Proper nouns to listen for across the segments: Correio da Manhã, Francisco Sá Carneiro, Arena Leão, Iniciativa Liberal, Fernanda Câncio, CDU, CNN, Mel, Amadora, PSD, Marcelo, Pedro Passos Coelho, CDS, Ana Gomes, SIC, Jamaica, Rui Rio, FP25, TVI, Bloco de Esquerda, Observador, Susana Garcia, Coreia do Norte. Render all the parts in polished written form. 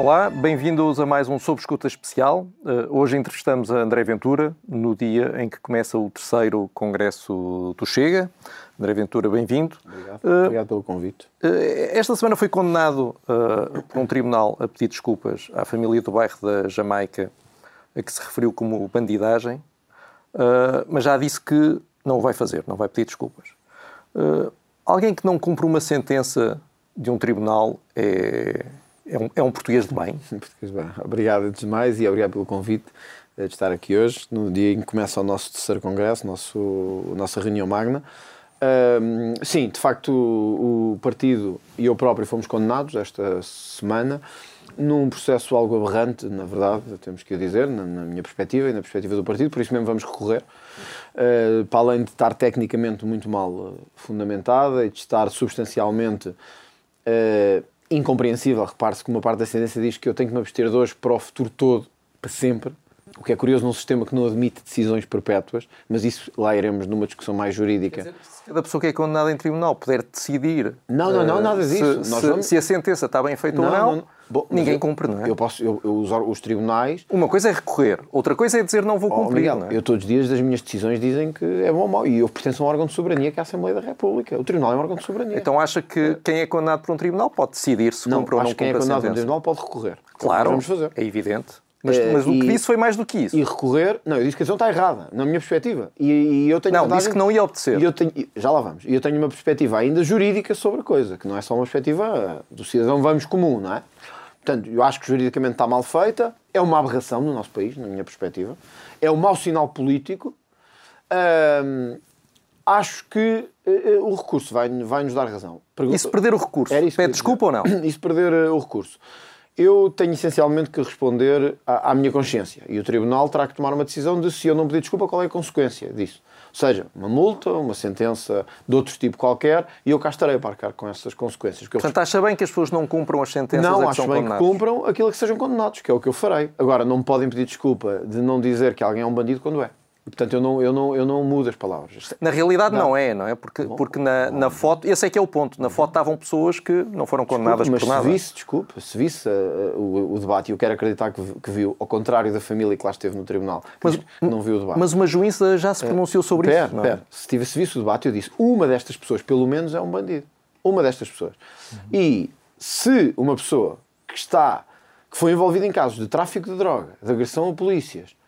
Olá, bem-vindos a mais um Sob Escuta especial. Hoje entrevistamos a André Ventura, no dia em que começa o terceiro Congresso do Chega. André Ventura, bem-vindo. Obrigado. Obrigado pelo convite. Esta semana foi condenado por um tribunal a pedir desculpas à família do bairro da Jamaica, a que se referiu como bandidagem, mas já disse que não o vai fazer, não vai pedir desculpas. Alguém que não cumpre uma sentença de um tribunal é um português de bem. Obrigado antes de mais e obrigado pelo convite de estar aqui hoje, no dia em que começa o nosso terceiro congresso, a nossa reunião magna. Sim, de facto o partido e eu próprio fomos condenados esta semana num processo algo aberrante, na verdade, temos que o dizer, na minha perspectiva e na perspectiva do partido, por isso mesmo vamos recorrer, para além de estar tecnicamente muito mal fundamentada e de estar substancialmente incompreensível. Repare-se que uma parte da sentença diz que eu tenho que me abster de hoje para o futuro todo, para sempre, o que é curioso num sistema que não admite decisões perpétuas, mas isso lá iremos numa discussão mais jurídica. Quer dizer, se cada pessoa que é condenada em tribunal puder decidir... Não, nada disso. Se a sentença está bem feita ou não, bom, ninguém cumpre, não é? Eu usar os tribunais... Uma coisa é recorrer, outra coisa é dizer não vou cumprir, não é? Eu todos os dias das minhas decisões dizem que é bom ou mau, e eu pertenço a um órgão de soberania que é a Assembleia da República. O Tribunal é um órgão de soberania. Então acha que quem é condenado por um tribunal pode decidir se cumpre ou não cumpre a sentença? Não, quem é condenado por um tribunal pode recorrer. Claro, vamos fazer. É evidente. Mas o que disse foi mais do que isso. E recorrer... Não, eu disse que a decisão está errada, na minha perspectiva. E eu tenho disse que não ia obedecer. Já lá vamos. E eu tenho uma perspectiva ainda jurídica sobre a coisa, que não é só uma perspectiva do cidadão comum, não é? Portanto, eu acho que juridicamente está mal feita, é uma aberração no nosso país, na minha perspectiva, é um mau sinal político. Acho que o recurso vai nos dar razão. Pergunta... E se perder o recurso? Pede desculpa ou não? E se perder o recurso? Eu tenho essencialmente que responder à minha consciência e o Tribunal terá que tomar uma decisão de se eu não pedir desculpa, qual é a consequência disso. Ou seja, uma multa, uma sentença de outro tipo qualquer e eu cá estarei para arcar com essas consequências. Portanto, acha bem que as pessoas não cumpram as sentenças a que são condenadas? Não, acho bem que cumpram aquilo a que sejam condenados, que é o que eu farei. Agora, não me podem pedir desculpa de não dizer que alguém é um bandido quando é. Portanto, eu não mudo as palavras. Na realidade não é? Porque na foto, esse é que é o ponto, na foto estavam pessoas que não foram condenadas por nada. Mas se visse o debate, e eu quero acreditar que viu, ao contrário da família que lá esteve no tribunal, que não viu o debate. Mas uma juíza já se pronunciou sobre isso, não é? Se visse o debate, eu disse, uma destas pessoas, pelo menos, é um bandido. Uma destas pessoas. E se uma pessoa que foi envolvida em casos de tráfico de droga, de agressão a polícias,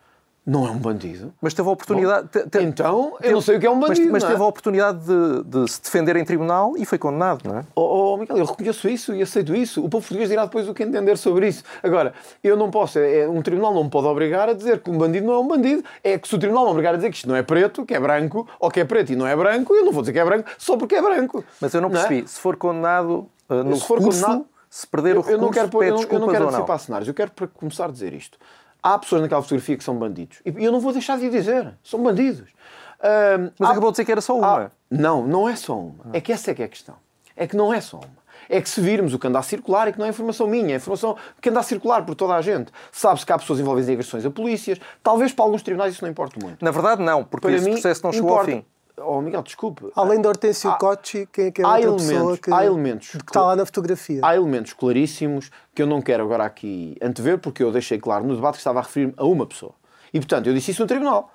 não é um bandido. Mas teve a oportunidade... Então, eu não sei o que é um bandido, mas teve a oportunidade de se defender em tribunal e foi condenado, não é? Oh, Miguel, eu reconheço isso e aceito isso. O povo português dirá depois o que entender sobre isso. Agora, eu não posso... um tribunal não me pode obrigar a dizer que um bandido não é um bandido. É que se o tribunal me obrigar a dizer que isto não é preto, que é branco, ou que é preto e não é branco, eu não vou dizer que é branco só porque é branco. Mas eu não percebi. Não é? Se for condenado no recurso, se perder o recurso, pede desculpas ou não? Eu não quero antecipar cenários. Eu quero começar a dizer isto. Há pessoas naquela fotografia que são bandidos. E eu não vou deixar de dizer. São bandidos. Mas acabou de dizer que era só uma. Não é só uma. É que essa é que é a questão. É que não é só uma. É que se virmos o que anda a circular, e que não é informação minha, é informação que anda a circular por toda a gente. Sabe-se que há pessoas envolvidas em agressões a polícias. Talvez para alguns tribunais isso não importe muito. Na verdade não, porque esse processo não chegou ao fim. Oh, Miguel, desculpe. Além de Hortêncio Cocci, que é outra pessoa que está lá na fotografia. Há elementos claríssimos que eu não quero agora aqui antever, porque eu deixei claro no debate que estava a referir-me a uma pessoa. E, portanto, eu disse isso no tribunal.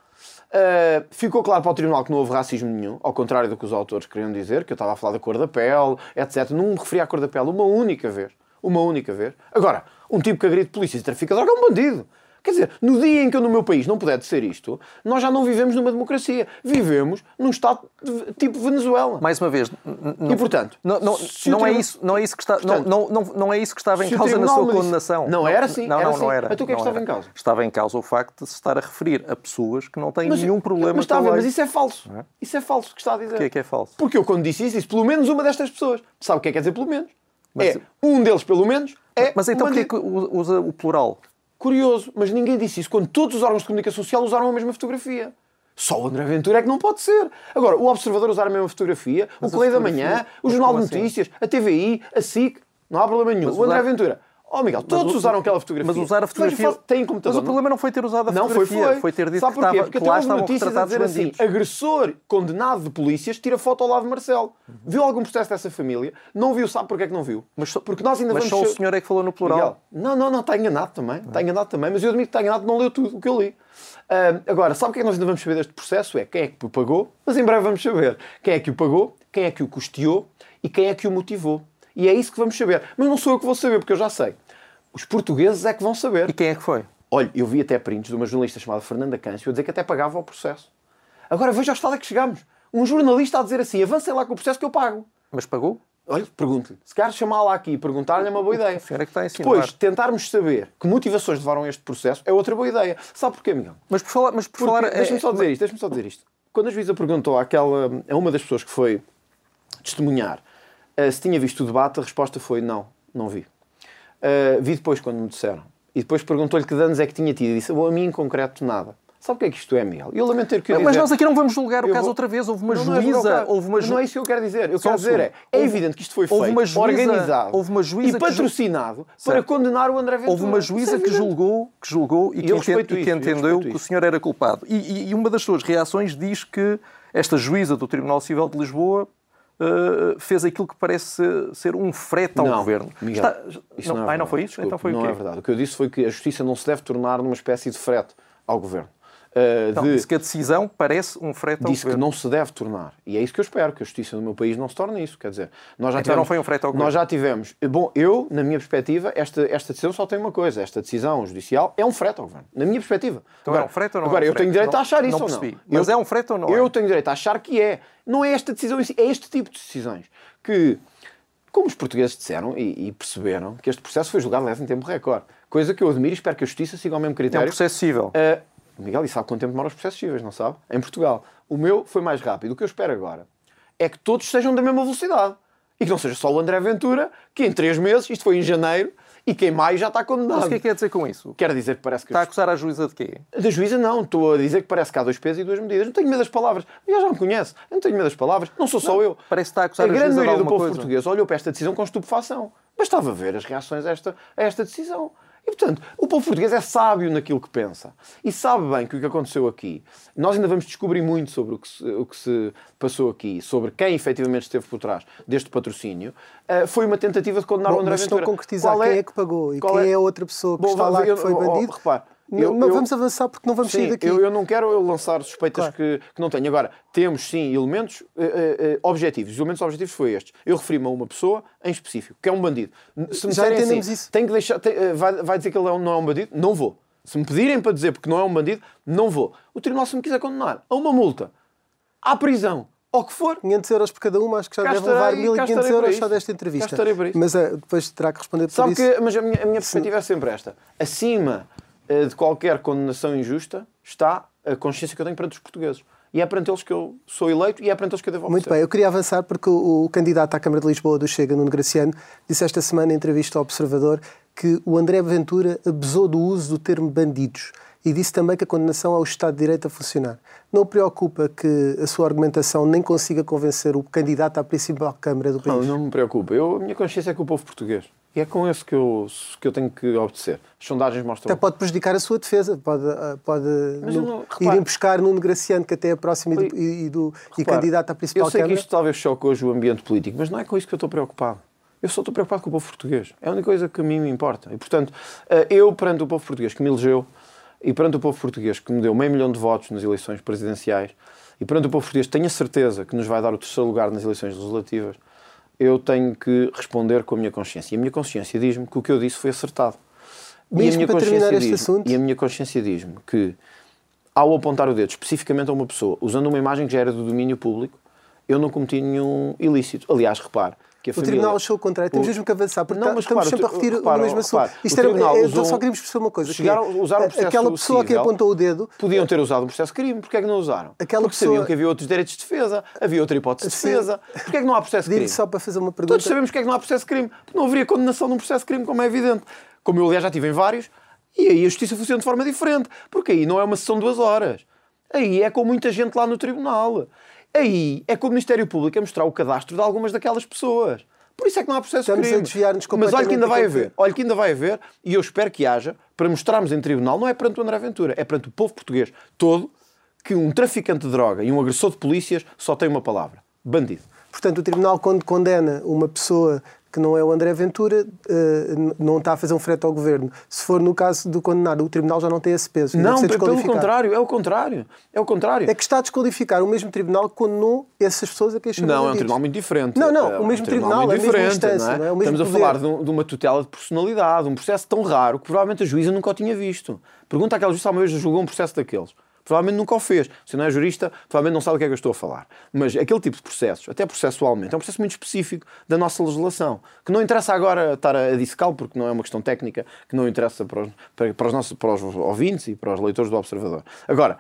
Ficou claro para o tribunal que não houve racismo nenhum, ao contrário do que os autores queriam dizer, que eu estava a falar da cor da pele, etc. Não me referi à cor da pele uma única vez. Uma única vez. Agora, um tipo que agride polícias e trafica droga é um bandido. Quer dizer, no dia em que eu no meu país não puder ser isto, nós já não vivemos numa democracia. Vivemos num Estado tipo Venezuela. Mais uma vez. E, portanto... Não é isso que estava em causa na sua condenação. Não era assim. Não era. Então o que é que estava em causa? Estava em causa o facto de se estar a referir a pessoas que não têm nenhum problema com a lei. Mas isso é falso. É? Isso é falso o que está a dizer. O que é falso? Porque eu quando disse isso, disse pelo menos uma destas pessoas. Sabe o que é que quer dizer pelo menos? Um deles pelo menos é... Mas então porquê que usa o plural? Curioso, mas ninguém disse isso quando todos os órgãos de comunicação social usaram a mesma fotografia. Só o André Ventura é que não pode ser. Agora, o Observador usar a mesma fotografia, o Correio da Manhã, o Jornal de Notícias, a TVI, a SIC, não há problema nenhum. O André Ventura. Oh, Miguel, todos usaram aquela fotografia. Mas usar a fotografia... Mas o problema não foi ter usado a fotografia. Não, foi ter dito que estava... Porque lá estavam retratados bandidos. Assim, agressor condenado de polícias, tira foto ao lado de Marcelo. Viu algum processo dessa família? Não viu, sabe porquê é que não viu? Porque nós ainda vamos... Mas só o senhor é que falou no plural. Miguel, não, está enganado também. Está enganado também, mas eu admito que está enganado, não leu tudo o que eu li. Agora, sabe o que é que nós ainda vamos saber deste processo? É quem é que o pagou, mas em breve vamos saber. Quem é que o pagou, quem é que o custeou e quem é que o motivou. E é isso que vamos saber. Mas não sou eu que vou saber, porque eu já sei. Os portugueses é que vão saber. E quem é que foi? Olha, eu vi até prints de uma jornalista chamada Fernanda Câncio a dizer que até pagava o processo. Agora veja o estado a que chegámos. Um jornalista a dizer assim, avancem lá com o processo que eu pago. Mas pagou? Olha, pergunto-lhe. Se quer chamá-la aqui e perguntar-lhe é uma boa ideia. Que está a depois, tentarmos saber que motivações levaram a este processo é outra boa ideia. Sabe porquê, Miguel? Mas por falar... Deixa-me só dizer isto. Quando a juíza perguntou a uma das pessoas que foi testemunhar se tinha visto o debate, a resposta foi não, não vi. Vi depois quando me disseram. E depois perguntou-lhe que danos é que tinha tido. E disse, a mim em concreto nada. Sabe o que é que isto é, Miguel? Eu lamento ter que dizer... Mas nós aqui não vamos julgar o caso outra vez. Houve uma juíza... Não é isso que eu quero dizer. Eu quero dizer é evidente que isto foi feito, organizado e patrocinado para condenar o André Ventura. Houve uma juíza que julgou e que entendeu que o senhor era culpado. E uma das suas reações diz que esta juíza do Tribunal Civil de Lisboa fez aquilo que parece ser um frete ao Governo. Miguel, não foi isso? Desculpe, então foi o quê? Não é verdade. O que eu disse foi que a Justiça não se deve tornar numa espécie de frete ao Governo. Disse que a decisão parece um frete ao Governo. Disse que não se deve tornar. E é isso que eu espero, que a Justiça do meu país não se torne isso. Quer dizer, não foi um frete ao Governo. Nós já tivemos... Bom, eu, na minha perspectiva, esta decisão só tem uma coisa. Esta decisão judicial é um frete ao Governo. Na minha perspectiva. Então agora, é um frete ou não? Agora, eu tenho direito a achar isso ou não? Mas é um frete ou não? Eu tenho direito a achar que é. Não é esta decisão, é este tipo de decisões que, como os portugueses disseram e perceberam, que este processo foi julgado em tempo recorde. Coisa que eu admiro e espero que a Justiça siga o mesmo critério. É um processo cível. Miguel, e sabe quanto tempo demora os processos cíveis, não sabe? Em Portugal. O meu foi mais rápido. O que eu espero agora é que todos sejam da mesma velocidade. E que não seja só o André Ventura, que em 3 meses, isto foi em janeiro, e que em maio já está condenado. Mas o que é que quer dizer com isso? Quero dizer que parece que... Está a acusar a juíza de quê? Da juíza não. Estou a dizer que parece que há 2 pesos e 2 medidas. Não tenho medo das palavras. Miguel já me conhece. Eu não tenho medo das palavras. Não sou só eu. Parece que está a acusar a juíza de alguma coisa. A grande maioria do povo português olhou para esta decisão com estupefação. Bastava ver as reações a esta decisão. E, portanto, o povo português é sábio naquilo que pensa. E sabe bem que o que aconteceu aqui... Nós ainda vamos descobrir muito sobre o que se passou aqui, sobre quem efetivamente esteve por trás deste patrocínio. Foi uma tentativa de condenar o André Ventura. Mas estou a concretizar quem é que pagou e quem é a outra pessoa que está lá, que foi bandido. Repare, não vamos avançar porque não vamos sair daqui. Eu não quero lançar suspeitas que não tenho. Agora, temos sim elementos objetivos. Os elementos objetivos foi estes. Eu referi-me a uma pessoa em específico, que é um bandido. Se me disserem assim, isso. Tem que deixar, vai dizer que ele não é um bandido? Não vou. Se me pedirem para dizer porque não é um bandido, não vou. O tribunal, se me quiser condenar a uma multa, à prisão, ao que for... 500 euros por cada uma, acho que já deve levar 1.500 euros só desta entrevista. Mas depois terá que responder por isso. Mas a minha perspectiva é sempre esta. Acima de qualquer condenação injusta está a consciência que eu tenho perante os portugueses. E é perante eles que eu sou eleito e é perante eles que eu devo obedecer. Muito bem, eu queria avançar porque o candidato à Câmara de Lisboa do Chega, Nuno Graciano, disse esta semana em entrevista ao Observador que o André Ventura abusou do uso do termo bandidos e disse também que a condenação ao Estado de Direito a funcionar. Não preocupa que a sua argumentação nem consiga convencer o candidato à principal Câmara do Rio? Não me preocupa. A minha consciência é com o povo português. E é com esse que eu tenho que obedecer. As sondagens mostram... Até pode prejudicar a sua defesa. Pode ir buscar Nuno Graciano, que até é próximo e candidato à principal Câmara. Eu sei que isto talvez choque hoje o ambiente político, mas não é com isso que eu estou preocupado. Eu só estou preocupado com o povo português. É a única coisa que a mim me importa. E, portanto, eu, perante o povo português que me elegeu, e perante o povo português que me deu 500 mil de votos nas eleições presidenciais, e perante o povo português que tenho a certeza que nos vai dar o 3º lugar nas eleições legislativas, eu tenho que responder com a minha consciência. E a minha consciência diz-me que o que eu disse foi acertado. E a minha consciência diz-me que, ao apontar o dedo especificamente a uma pessoa, usando uma imagem que já era do domínio público, eu não cometi nenhum ilícito. Aliás, repare, que a família... O Tribunal achou o contrário. Temos mesmo que avançar, porque estamos sempre a repetir o mesmo assunto. Só queríamos perceber uma coisa. Aquela pessoa que apontou o dedo... Podiam ter usado um processo de crime. Porquê é que não usaram? Porque sabiam que havia outros direitos de defesa, havia outra hipótese de defesa. Porquê é que não há processo de crime? Só para fazer uma pergunta. Todos sabemos porque é que não há processo de crime. Porque não haveria condenação num processo de crime, como é evidente. Como eu, aliás, já tive em vários. E aí a justiça funciona de forma diferente. Porque aí não é uma sessão de 2 horas. Aí é com muita gente lá no tribunal. Aí é que o Ministério Público é mostrar o cadastro de algumas daquelas pessoas. Por isso é que não há processo de crime. Mas olha que ainda vai haver. Olha que ainda vai haver, e eu espero que haja, para mostrarmos em tribunal, não é perante o André Ventura, é perante o povo português todo, que um traficante de droga e um agressor de polícias só tem uma palavra: bandido. Portanto, o tribunal, quando condena uma pessoa que não é o André Ventura, não está a fazer um frete ao governo. Se for no caso do condenado, o tribunal já não tem esse peso. Não, pelo contrário, é o contrário. É o contrário. É que está a desqualificar o mesmo tribunal que condenou essas pessoas a queixar. Não, é um tribunal muito diferente. Não, não, é o mesmo tribunal, é a mesma instância. Não é? Não é? Estamos a falar de uma tutela de personalidade, um processo tão raro que provavelmente a juíza nunca o tinha visto. Pergunta àquela juíza se alguma vez julgou um processo daqueles. Provavelmente nunca o fez. Se não é jurista, provavelmente não sabe o que é que eu estou a falar. Mas aquele tipo de processos, até processualmente, é um processo muito específico da nossa legislação, que não interessa agora estar a dissecá-lo, porque não é uma questão técnica que não interessa para os ouvintes e para os leitores do Observador. Agora,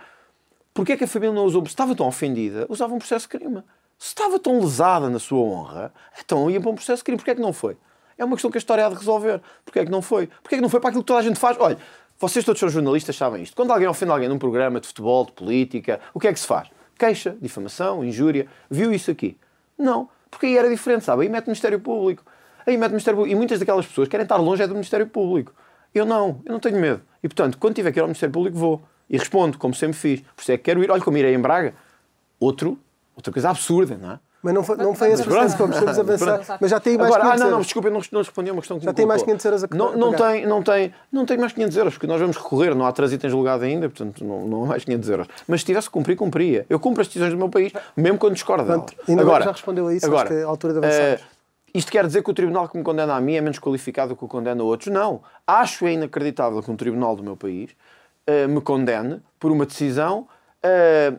porquê é que a família não usou? Se estava tão ofendida, usava um processo de crime. Se estava tão lesada na sua honra, então ia para um processo de crime. Porquê é que não foi? É uma questão que a história há de resolver. Porquê é que não foi? Porquê é que não foi para aquilo que toda a gente faz? Olha, vocês todos são jornalistas, sabem isto. Quando alguém ofende alguém num programa de futebol, de política, o que é que se faz? Queixa, difamação, injúria. Viu isso aqui? Não. Porque aí era diferente, sabe? Aí mete o Ministério Público. Aí mete o Ministério Público. E muitas daquelas pessoas querem estar longe é do Ministério Público. Eu não tenho medo. E, portanto, quando tiver que ir ao Ministério Público, vou. E respondo, como sempre fiz. Por isso é que quero ir. Olha como irei em Braga. Outra coisa absurda, não é? Mas não foi esse processo, como estamos a pensar. Mas já tem mais agora, 500 euros. Desculpa, eu não respondi a uma questão que já me tem mais 500 euros a pagar. Não tem mais 500 euros, porque nós vamos recorrer, não há trânsito em julgado ainda, portanto não há mais 500 euros. Mas se tivesse que cumprir, cumpria. Eu cumpro as decisões do meu país, mesmo quando discordo delas. Agora, já respondeu a isso, acho que é a altura de avançar. Isto quer dizer que o tribunal que me condena a mim é menos qualificado que o condena a outros? Não. Acho é inacreditável que um tribunal do meu país me condene por uma decisão.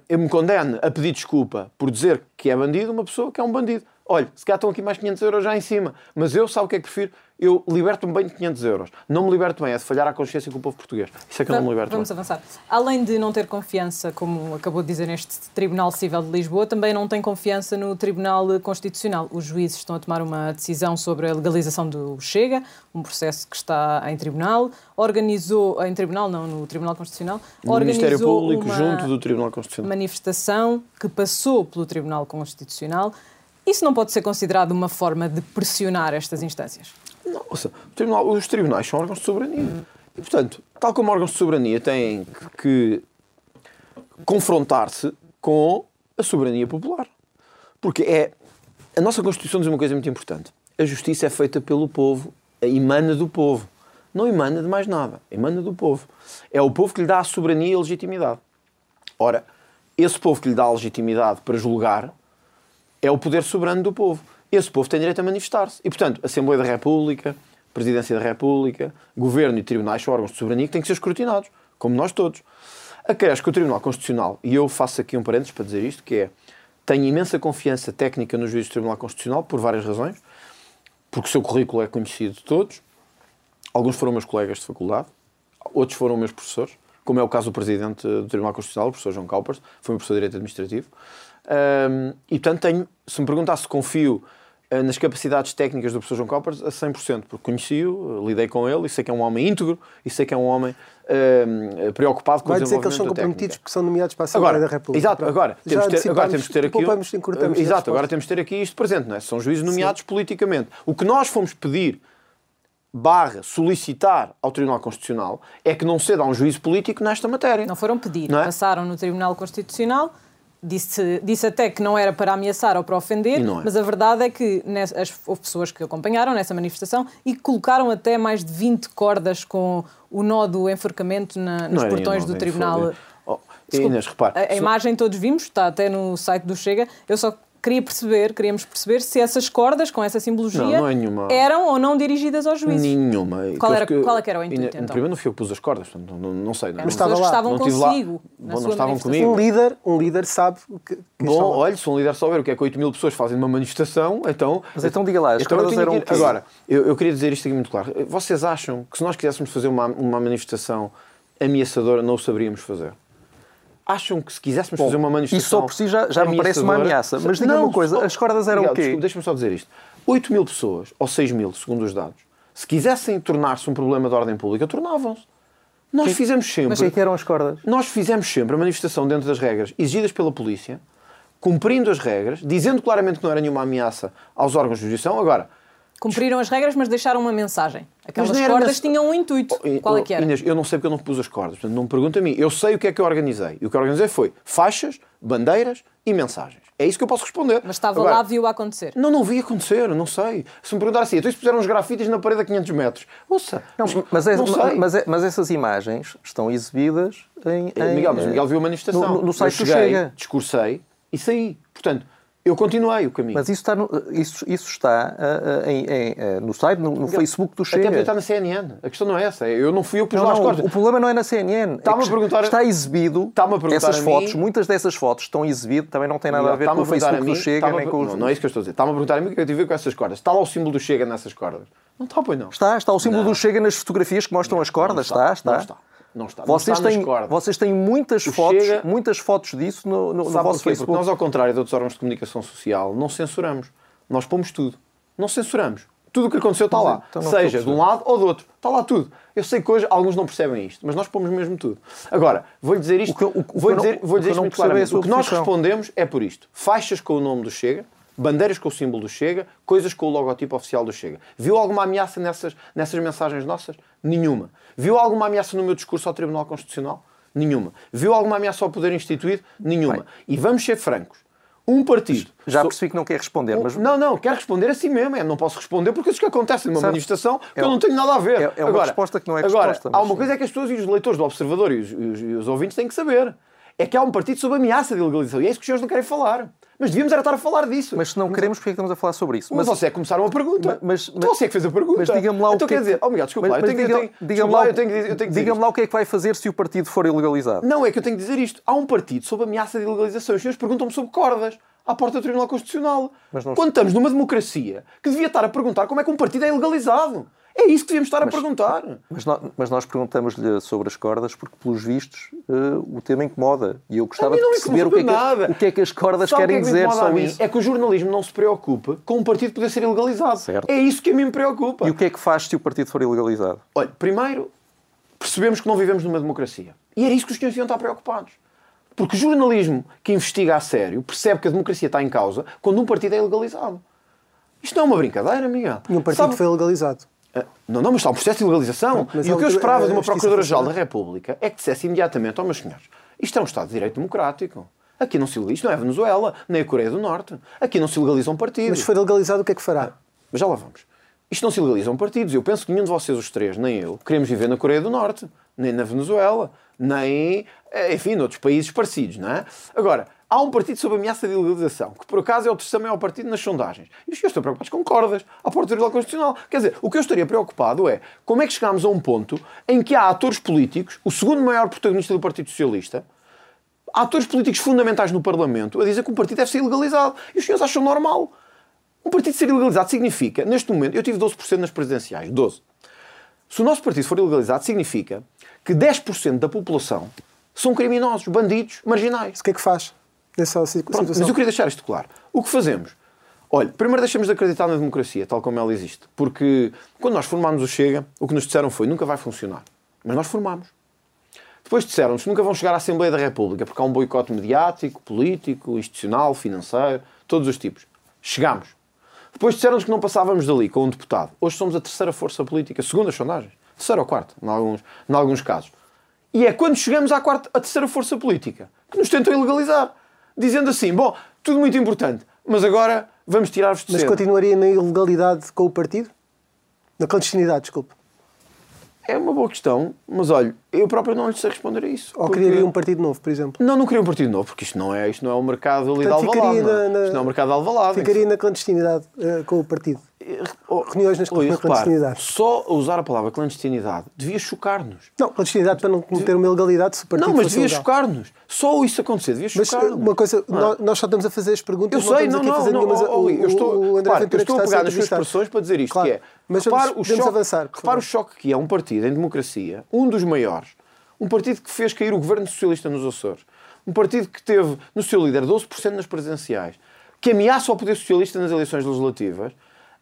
Eu me condeno a pedir desculpa por dizer que é bandido uma pessoa que é um bandido. Olha, se calhar estão aqui mais 500 euros já em cima, mas eu sabe o que é que prefiro? Eu liberto-me bem de 500 euros. Não me liberto bem, é de falhar à consciência com o povo português. Isso é que eu não me liberto bem. Vamos avançar. Além de não ter confiança, como acabou de dizer, neste Tribunal Civil de Lisboa, também não tem confiança no Tribunal Constitucional. Os juízes estão a tomar uma decisão sobre a legalização do Chega, um processo que está em tribunal. No Tribunal Constitucional. No Ministério Público, junto do Tribunal Constitucional. Manifestação que passou pelo Tribunal Constitucional. Isso não pode ser considerado uma forma de pressionar estas instâncias? Não, ouça, os tribunais são órgãos de soberania. E, portanto, tal como órgãos de soberania têm que confrontar-se com a soberania popular. Porque a nossa Constituição diz uma coisa muito importante. A justiça é feita pelo povo, emana do povo. Não emana de mais nada, emana do povo. É o povo que lhe dá a soberania e a legitimidade. Ora, esse povo que lhe dá a legitimidade para julgar é o poder soberano do povo. Esse povo tem direito a manifestar-se. E, portanto, Assembleia da República, Presidência da República, Governo e Tribunais são órgãos de soberania que têm que ser escrutinados, como nós todos. Acresce que o Tribunal Constitucional, e eu faço aqui um parênteses para dizer isto, que é, tenho imensa confiança técnica nos juízes do Tribunal Constitucional, por várias razões, porque o seu currículo é conhecido de todos. Alguns foram meus colegas de faculdade, outros foram meus professores, como é o caso do Presidente do Tribunal Constitucional, o professor João Caupers, foi meu professor de Direito Administrativo. E, portanto, se me perguntasse se confio nas capacidades técnicas do professor João Caupers, a 100%, porque conheci-o, lidei com ele, e sei que é um homem íntegro, e sei que é um homem preocupado com o desenvolvimento da técnica. Vai dizer que eles são comprometidos porque são nomeados para a Assembleia da República. Exato, agora temos de ter aqui isto presente, não é? São juízes nomeados politicamente. O que nós fomos pedir, solicitar ao Tribunal Constitucional, é que não ceda a um juízo político nesta matéria. Não foram pedir, não é? Passaram no Tribunal Constitucional. Disse até que não era para ameaçar ou para ofender, mas a verdade é que houve pessoas que acompanharam nessa manifestação e colocaram até mais de 20 cordas com o nó do enforcamento nos portões do Tribunal. Desculpa, Inês, repare, a imagem todos vimos, está até no site do Chega. Eu só queríamos perceber se essas cordas com essa simbologia eram ou não dirigidas aos juízes. Nenhuma. Qual era o intuito, então? Primeiro não fui eu que pus as cordas, não sei. Mas estavam consigo. Não estavam comigo. Um líder sabe o que... Olha, se um líder souber o que é que 8 mil pessoas fazem numa manifestação, então... Mas então diga lá, as cordas eram o quê? Agora, eu queria dizer isto aqui muito claro. Vocês acham que se nós quiséssemos fazer uma manifestação ameaçadora, não o saberíamos fazer? Acham que se quiséssemos fazer uma manifestação... Isso só por si já me parece uma ameaça. Mas diga-me uma coisa, as cordas eram o quê? Desculpe, deixa-me só dizer isto. 8 mil pessoas, ou 6 mil, segundo os dados, se quisessem tornar-se um problema de ordem pública, tornavam-se. Nós fizemos sempre... Mas o que eram as cordas? Nós fizemos sempre a manifestação dentro das regras exigidas pela polícia, cumprindo as regras, dizendo claramente que não era nenhuma ameaça aos órgãos de jurisdição. Agora, Cumpriram as regras, mas deixaram uma mensagem. Aquelas cordas tinham um intuito. Qual é que era? Inês, eu não sei porque eu não pus as cordas. Portanto, não me pergunta a mim. Eu sei o que é que eu organizei. E o que eu organizei foi faixas, bandeiras e mensagens. É isso que eu posso responder. Mas estava agora, lá, viu acontecer? Não vi acontecer, não sei. Se me perguntar assim, então isto puseram uns grafites na parede a 500 metros. Ouça, mas essas imagens estão exibidas em Miguel viu a manifestação. No site do Chega. Discursei e saí. Portanto, eu continuei o caminho. Mas isso está no site, no Facebook do Chega. Até porque está na CNN. A questão não é essa. Eu não fui eu que pus lá as cordas. O problema não é na CNN. Está-me a perguntar... Está exibido essas fotos. Muitas dessas fotos estão exibidas. Também não tem nada a ver com o Facebook do Chega. Nem com os... Não é isso que eu estou a dizer. Está-me a perguntar a mim o que eu tive a ver com essas cordas. Está lá o símbolo do Chega nessas cordas? Não está, pois não. Está o símbolo do Chega nas fotografias que mostram as cordas? Não está. Não está. Vocês têm muitas fotos disso no vosso Facebook. Porque nós, ao contrário de outros órgãos de comunicação social, não censuramos. Nós pomos tudo. Não censuramos. Tudo o que aconteceu está lá. Então seja de um lado ou do outro. Está lá tudo. Eu sei que hoje alguns não percebem isto, mas nós pomos mesmo tudo. Agora, vou-lhe dizer isto muito claramente. O que nós respondemos é por isto. Faixas com o nome do Chega, bandeiras com o símbolo do Chega, coisas com o logotipo oficial do Chega. Viu alguma ameaça nessas mensagens nossas? Nenhuma. Viu alguma ameaça no meu discurso ao Tribunal Constitucional? Nenhuma. Viu alguma ameaça ao poder instituído? Nenhuma. Bem, e vamos ser francos. Um partido... Já percebi que não quer responder, mas... Não, quero responder a si mesmo. Eu não posso responder porque isso que acontece numa manifestação que eu não tenho nada a ver. É uma resposta que não é resposta. Agora, há uma coisa é que as pessoas e os leitores do Observador e os ouvintes têm que saber. É que há um partido sob ameaça de ilegalização. E é isso que os senhores não querem falar. Mas devíamos estar a falar disso. Mas se não queremos, porque é que estamos a falar sobre isso? Mas você é que começaram a pergunta. Você é que fez a pergunta. Mas diga-me lá o que... Então quer dizer... Oh, Miguel, desculpa lá. Diga-me lá o que é que vai fazer se o partido for ilegalizado. Não, é que eu tenho que dizer isto. Há um partido sob ameaça de ilegalização. Os senhores perguntam-me sobre cordas à porta do Tribunal Constitucional. Quando estamos numa democracia que devia estar a perguntar como é que um partido é ilegalizado. É isso que devíamos estar a perguntar. Mas nós perguntamos-lhe sobre as cordas porque, pelos vistos, o tema incomoda. E eu gostava de perceber o que é que as cordas querem dizer sobre isso. É que o jornalismo não se preocupa com um partido poder ser ilegalizado. Certo. É isso que a mim me preocupa. E o que é que faz se o partido for ilegalizado? Olha, primeiro, percebemos que não vivemos numa democracia. E era isso que os senhores iam estar preocupados. Porque o jornalismo que investiga a sério percebe que a democracia está em causa quando um partido é ilegalizado. Isto não é uma brincadeira, Miguel. E um partido foi ilegalizado. Não, mas está um processo de legalização. E o que eu esperava de uma Procuradora-Geral da República é que dissesse imediatamente, meus senhores, isto é um Estado de Direito democrático. Aqui não se legaliza, não é a Venezuela, nem a Coreia do Norte. Aqui não se legalizam partidos. Mas se for legalizado, o que é que fará? Mas já lá vamos. Isto não se legalizam partidos. Eu penso que nenhum de vocês, os três, nem eu, queremos viver na Coreia do Norte, nem na Venezuela, nem, enfim, noutros países parecidos, não é? Agora, há um partido sob ameaça de ilegalização, que por acaso é o terceiro maior partido nas sondagens. E os senhores estão preocupados com cordas à porta do Tribunal Constitucional. Quer dizer, o que eu estaria preocupado é como é que chegámos a um ponto em que há atores políticos, o segundo maior protagonista do Partido Socialista, atores políticos fundamentais no Parlamento, a dizer que um partido deve ser ilegalizado. E os senhores acham normal. Um partido ser ilegalizado significa, neste momento, eu tive 12% nas presidenciais, 12%. Se o nosso partido for ilegalizado, significa que 10% da população são criminosos, bandidos, marginais. O que é que faz? Pronto, mas eu queria deixar isto claro. O que fazemos? Olha, primeiro deixamos de acreditar na democracia, tal como ela existe. Porque quando nós formámos o Chega, o que nos disseram foi nunca vai funcionar. Mas nós formámos. Depois disseram-nos nunca vão chegar à Assembleia da República, porque há um boicote mediático, político, institucional, financeiro, todos os tipos. Chegámos. Depois disseram-nos que não passávamos dali com um deputado. Hoje somos a terceira força política, segundo as sondagens. Terceira ou quarta, em alguns casos. E é quando chegamos à terceira força política que nos tentam ilegalizar. Dizendo assim, bom, tudo muito importante, mas agora vamos tirar-vos de cena. Mas continuaria na ilegalidade com o partido? Na clandestinidade, desculpe. É uma boa questão, mas olha, eu próprio não lhe sei responder a isso. Ou porque... criaria um partido novo, por exemplo? Não queria um partido novo, porque isto não é o mercado ali de Alvalade. Isto não é o mercado de Alvalade. Ficaria na clandestinidade com o partido. Reuniões na clandestinidade. Só usar a palavra clandestinidade devia chocar-nos. Não, clandestinidade para não cometer uma ilegalidade se o partido fosse ilegal. Devia chocar-nos. Só isso acontecer, devia chocar-nos. Mas uma coisa, nós só estamos a fazer as perguntas. Eu sei, eu estou a pegar nas suas expressões para dizer isto, que é... Mas repara o choque que é um partido em democracia, um dos maiores, um partido que fez cair o governo socialista nos Açores, um partido que teve no seu líder 12% nas presidenciais, que ameaça o poder socialista nas eleições legislativas,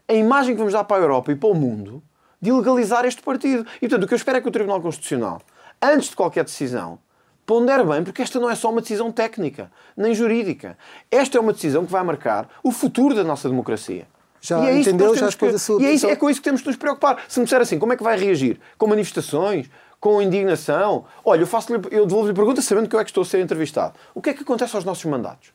a imagem que vamos dar para a Europa e para o mundo de ilegalizar este partido. E, portanto, o que eu espero é que o Tribunal Constitucional, antes de qualquer decisão, pondere bem, porque esta não é só uma decisão técnica, nem jurídica. Esta é uma decisão que vai marcar o futuro da nossa democracia. Já entendeu, já expôs a sua posição. E é com isso que temos de nos preocupar. Se me disser assim, como é que vai reagir? Com manifestações? Com indignação? Olha, eu devolvo-lhe perguntas sabendo que eu é que estou a ser entrevistado. O que é que acontece aos nossos mandatos?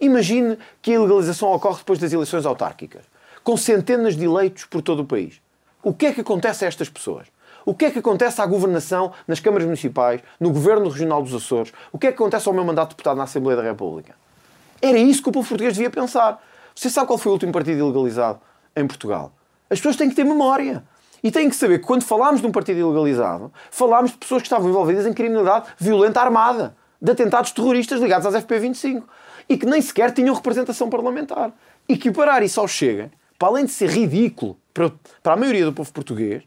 Imagine que a ilegalização ocorre depois das eleições autárquicas, com centenas de eleitos por todo o país. O que é que acontece a estas pessoas? O que é que acontece à governação nas câmaras municipais, no Governo Regional dos Açores? O que é que acontece ao meu mandato de deputado na Assembleia da República? Era isso que o povo português devia pensar. Você sabe qual foi o último partido ilegalizado em Portugal? As pessoas têm que ter memória. E têm que saber que quando falámos de um partido ilegalizado, falámos de pessoas que estavam envolvidas em criminalidade violenta armada, de atentados terroristas ligados às FP25, e que nem sequer tinham representação parlamentar. E que parar isso ao Chega, para além de ser ridículo para a maioria do povo português,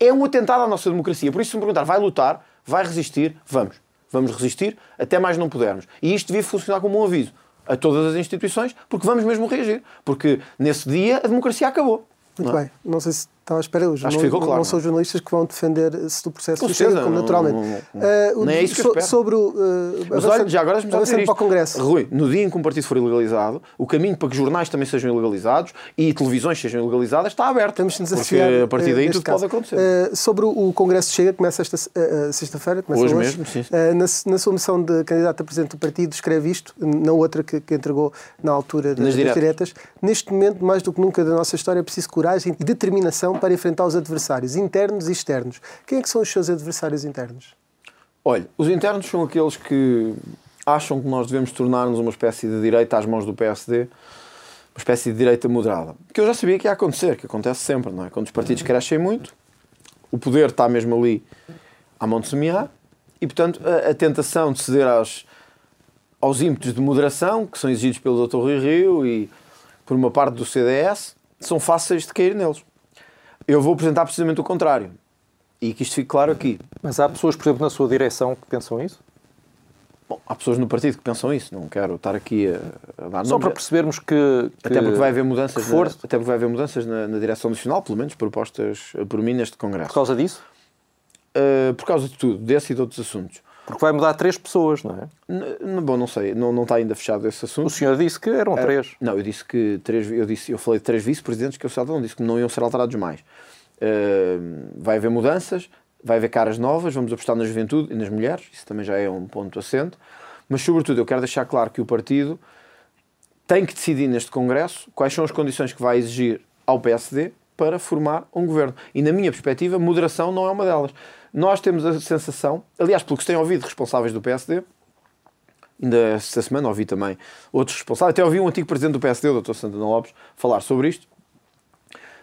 é um atentado à nossa democracia. Por isso, se me perguntar, vai lutar, vai resistir, vamos. Vamos resistir até mais não pudermos. E isto devia funcionar como um aviso a todas as instituições, porque vamos mesmo reagir. Porque nesse dia a democracia acabou. Muito bem. Não sei se estava à espera hoje. Acho que ficou claro. Não são jornalistas que vão defender-se do processo do Chega, como naturalmente. Nem é isso que eu espero. Sobre o... Mas olha, já agora vamos dizer para o Congresso. Rui, no dia em que um partido for ilegalizado, o caminho para que jornais também sejam ilegalizados e televisões sejam ilegalizadas está aberto. Temos de desafiar. Porque a partir daí tudo pode acontecer. Sobre o Congresso de Chega, começa esta sexta-feira, começa hoje. Hoje mesmo, sim. Na sua moção de candidato a presidente do partido, escreve isto, na outra que entregou na altura das diretas. Neste momento, mais do que nunca da nossa história, é preciso coragem e determinação para enfrentar os adversários internos e externos. Quem é que são os seus adversários internos? Olha, os internos são aqueles que acham que nós devemos tornar-nos uma espécie de direita às mãos do PSD, uma espécie de direita moderada. Que eu já sabia que ia acontecer, que acontece sempre, não é? Quando os partidos crescem muito, o poder está mesmo ali à mão de semear e, portanto, a tentação de ceder aos ímpetos de moderação que são exigidos pelo Dr. Rui Rio e por uma parte do CDS, são fáceis de cair neles. Eu vou apresentar precisamente o contrário. E que isto fique claro aqui. Mas há pessoas, por exemplo, na sua direção que pensam isso? Bom, há pessoas no partido que pensam isso. Não quero estar aqui a dar... Só para percebermos que... Até porque vai haver mudanças, na direção nacional, pelo menos propostas por mim neste Congresso. Por causa disso? Por causa de tudo, desse e de outros assuntos. Porque vai mudar 3 pessoas, não é? Bom, não sei. Não está ainda fechado esse assunto. O senhor disse que eram 3. Não, eu disse que 3... Eu falei de 3 vice-presidentes que eu sabia, não disse que não iam ser alterados mais. Vai haver mudanças, vai haver caras novas, vamos apostar na juventude e nas mulheres, isso também já é um ponto assente. Mas, sobretudo, eu quero deixar claro que o partido tem que decidir neste Congresso quais são as condições que vai exigir ao PSD para formar um governo. E, na minha perspectiva, moderação não é uma delas. Nós temos a sensação, aliás, pelo que se tem ouvido responsáveis do PSD, ainda esta semana ouvi também outros responsáveis, até ouvi um antigo presidente do PSD, o Dr. Santana Lopes, falar sobre isto,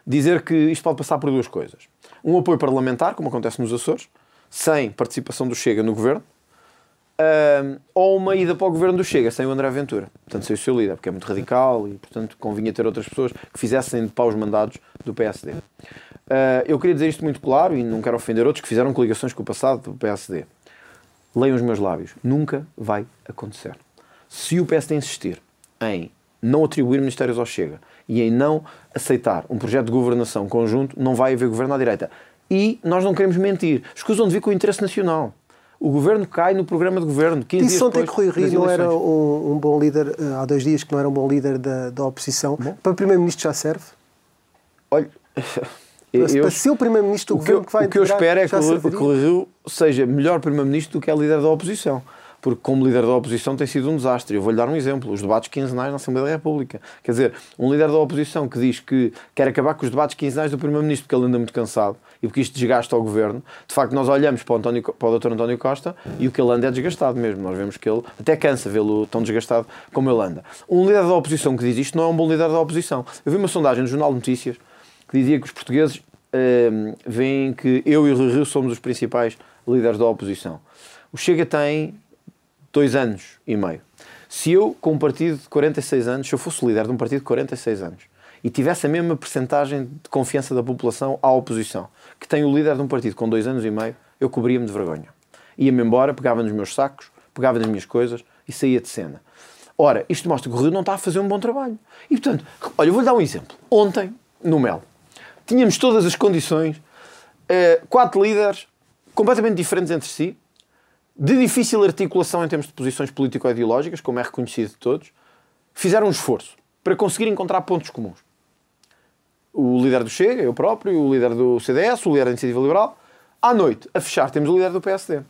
dizer que isto pode passar por 2 coisas. Um apoio parlamentar, como acontece nos Açores, sem participação do Chega no governo, ou uma ida para o governo do Chega, sem o André Ventura. Portanto, sem o seu líder, porque é muito radical e, portanto, convinha ter outras pessoas que fizessem de pau os mandados do PSD. Eu queria dizer isto muito claro e não quero ofender outros que fizeram coligações com o passado do PSD. Leiam os meus lábios. Nunca vai acontecer. Se o PSD insistir em não atribuir ministérios ao Chega e em não aceitar um projeto de governação conjunto, não vai haver governo à direita. E nós não queremos mentir. Escusam de vir com o interesse nacional. O governo cai no programa de governo. Disse ontem que Rui Rio não era um bom líder, há 2 dias que não era um bom líder da oposição. Bom. Para o primeiro-ministro já serve? Olha, para ser o primeiro-ministro do governo que vai integrar, o que eu espero é que o Rui Rio seja melhor primeiro-ministro do que é líder da oposição. Porque como líder da oposição tem sido um desastre. Eu vou-lhe dar um exemplo. Os debates quinzenais na Assembleia da República. Quer dizer, um líder da oposição que diz que quer acabar com os debates quinzenais do Primeiro-Ministro porque ele anda muito cansado e porque isto desgasta o Governo. De facto, nós olhamos para o Dr. António Costa e o que ele anda é desgastado mesmo. Nós vemos que ele até cansa vê-lo tão desgastado como ele anda. Um líder da oposição que diz isto não é um bom líder da oposição. Eu vi uma sondagem no Jornal de Notícias que dizia que os portugueses veem que eu e o Rui Rio somos os principais líderes da oposição. O Chega tem 2 anos e meio. Se eu, com um partido de 46 anos, se eu fosse líder de um partido de 46 anos e tivesse a mesma percentagem de confiança da população à oposição, que tem o líder de um partido com 2 anos e meio, eu cobria-me de vergonha. Ia-me embora, pegava nos meus sacos, pegava nas minhas coisas e saía de cena. Ora, isto mostra que o Rio não está a fazer um bom trabalho. E, portanto, olha, eu vou-lhe dar um exemplo. Ontem, no Mel, tínhamos todas as condições, 4 líderes completamente diferentes entre si, de difícil articulação em termos de posições político-ideológicas, como é reconhecido de todos, fizeram um esforço para conseguir encontrar pontos comuns. o líder do Chega, eu próprio, o líder do CDS, o líder da Iniciativa Liberal. À noite, a fechar, temos o líder do PSD,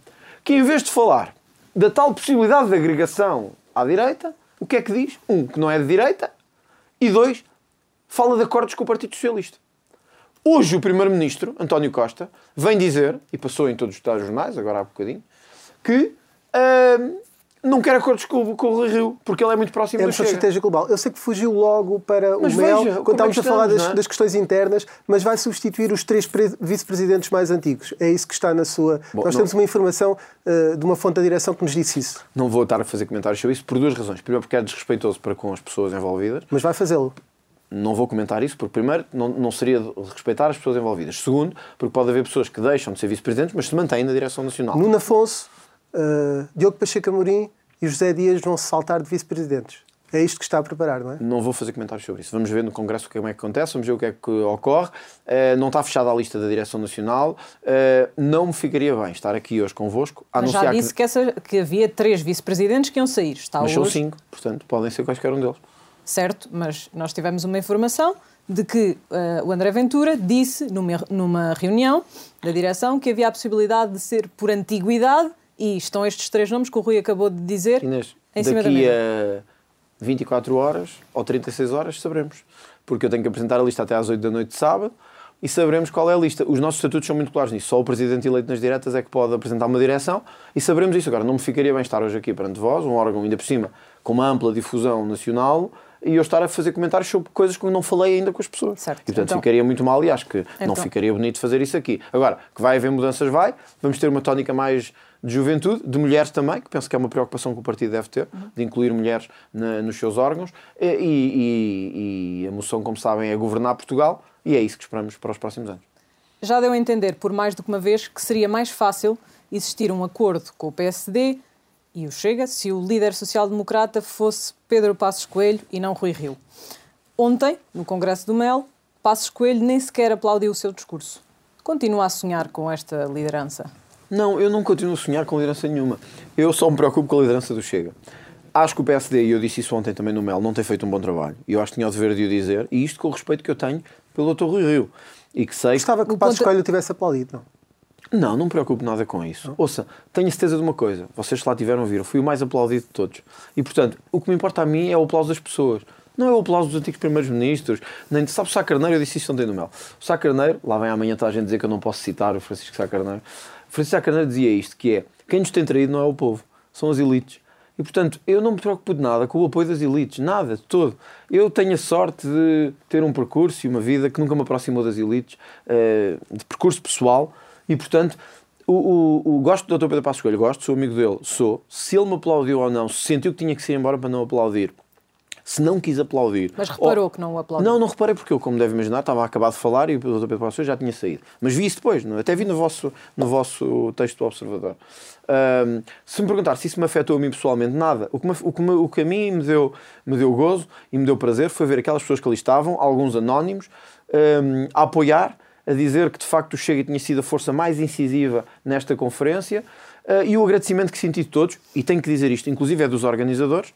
que em vez de falar da tal possibilidade de agregação à direita, o que é que diz? Um, que não é de direita, e dois, fala de acordos com o Partido Socialista. Hoje o Primeiro-Ministro, António Costa, vem dizer, e passou em todos os jornais, agora há bocadinho, que não quer acordos com o Rui Rio, porque ele é muito próximo do Chega. É uma estratégia global. Eu sei que fugiu logo para o Mel, quando estávamos a falar das questões internas, mas vai substituir os 3 vice-presidentes mais antigos. É isso que está na sua... Bom, nós temos uma informação de uma fonte da direção que nos disse isso. Não vou estar a fazer comentários sobre isso por duas razões. Primeiro, porque é desrespeitoso para com as pessoas envolvidas. Mas vai fazê-lo. Não vou comentar isso, porque primeiro, não seria de respeitar as pessoas envolvidas. Segundo, porque pode haver pessoas que deixam de ser vice-presidentes, mas se mantêm na direção nacional. Nuno Afonso, Diogo Pacheco Amorim e José Dias vão se saltar de vice-presidentes. É isto que está a preparar, não é? Não vou fazer comentários sobre isso. Vamos ver no Congresso como é que acontece, vamos ver o que é que ocorre. Não está fechada a lista da direção nacional. Não me ficaria bem estar aqui hoje convosco a anunciar. Mas já disse que havia 3 vice-presidentes que iam sair. Está mas hoje... são 5, portanto podem ser quaisquer um deles. Certo, mas nós tivemos uma informação de que o André Ventura disse numa reunião da direção que havia a possibilidade de ser por antiguidade, e estão estes 3 nomes que o Rui acabou de dizer, Inês, em cima da mesa. Daqui a 24 horas ou 36 horas saberemos, porque eu tenho que apresentar a lista até às 8 da noite de sábado e saberemos qual é a lista. Os nossos estatutos são muito claros nisso, só o Presidente eleito nas diretas é que pode apresentar uma direção e saberemos isso. Agora, não me ficaria bem estar hoje aqui perante vós, um órgão ainda por cima com uma ampla difusão nacional, e eu estar a fazer comentários sobre coisas que não falei ainda com as pessoas. Certo. E, portanto, então, ficaria muito mal e acho que não ficaria bonito fazer isso aqui. Agora, que vai haver mudanças, vai. Vamos ter uma tónica mais de juventude, de mulheres também, que penso que é uma preocupação que o partido deve ter, de incluir mulheres nos seus órgãos. E a moção, como sabem, é governar Portugal, e é isso que esperamos para os próximos anos. Já deu a entender, por mais do que uma vez, que seria mais fácil existir um acordo com o PSD e o Chega, se o líder social-democrata fosse Pedro Passos Coelho e não Rui Rio. Ontem, no Congresso do Mel, Passos Coelho nem sequer aplaudiu o seu discurso. Continua a sonhar com esta liderança? Não, eu não continuo a sonhar com liderança nenhuma. Eu só me preocupo com a liderança do Chega. Acho que o PSD, e eu disse isso ontem também no Mel, não tem feito um bom trabalho. E eu acho que tinha o dever de o dizer, e isto com o respeito que eu tenho pelo Dr. Rui Rio. E que sei... Gostava que o Passos Coelho tivesse aplaudido, não? Não, não me preocupo nada com isso. Ouça, tenho certeza de uma coisa. Vocês lá tiveram a ouvir. Eu fui o mais aplaudido de todos. E, portanto, o que me importa a mim é o aplauso das pessoas. Não é o aplauso dos antigos primeiros-ministros. Nem de, sabe, o Sá Carneiro, eu disse isso ontem no Mel. O Sá Carneiro, lá vem amanhã toda a gente dizer que eu não posso citar o Francisco Sá Carneiro. O Francisco Sá Carneiro dizia isto, que é, quem nos tem traído não é o povo, são as elites. E, portanto, eu não me preocupo de nada com o apoio das elites. Nada, de todo. Eu tenho a sorte de ter um percurso e uma vida que nunca me aproximou das elites, de percurso pessoal. E, portanto, gosto do Dr. Pedro Passos Coelho, gosto, sou amigo dele, sou. Se ele me aplaudiu ou não, se sentiu que tinha que sair embora para não aplaudir, se não quis aplaudir... Mas reparou que não o aplaudiu? Não, não reparei, porque eu, como deve imaginar, estava a acabar de falar e o Dr. Pedro Passos Coelho já tinha saído. Mas vi isso depois, até vi no vosso texto do Observador. Se me perguntar se isso me afetou a mim pessoalmente, nada. O que a mim me deu gozo e me deu prazer foi ver aquelas pessoas que ali estavam, alguns anónimos, a apoiar, a dizer que de facto o Chega tinha sido a força mais incisiva nesta conferência, e o agradecimento que senti de todos, e tenho que dizer isto, inclusive é dos organizadores,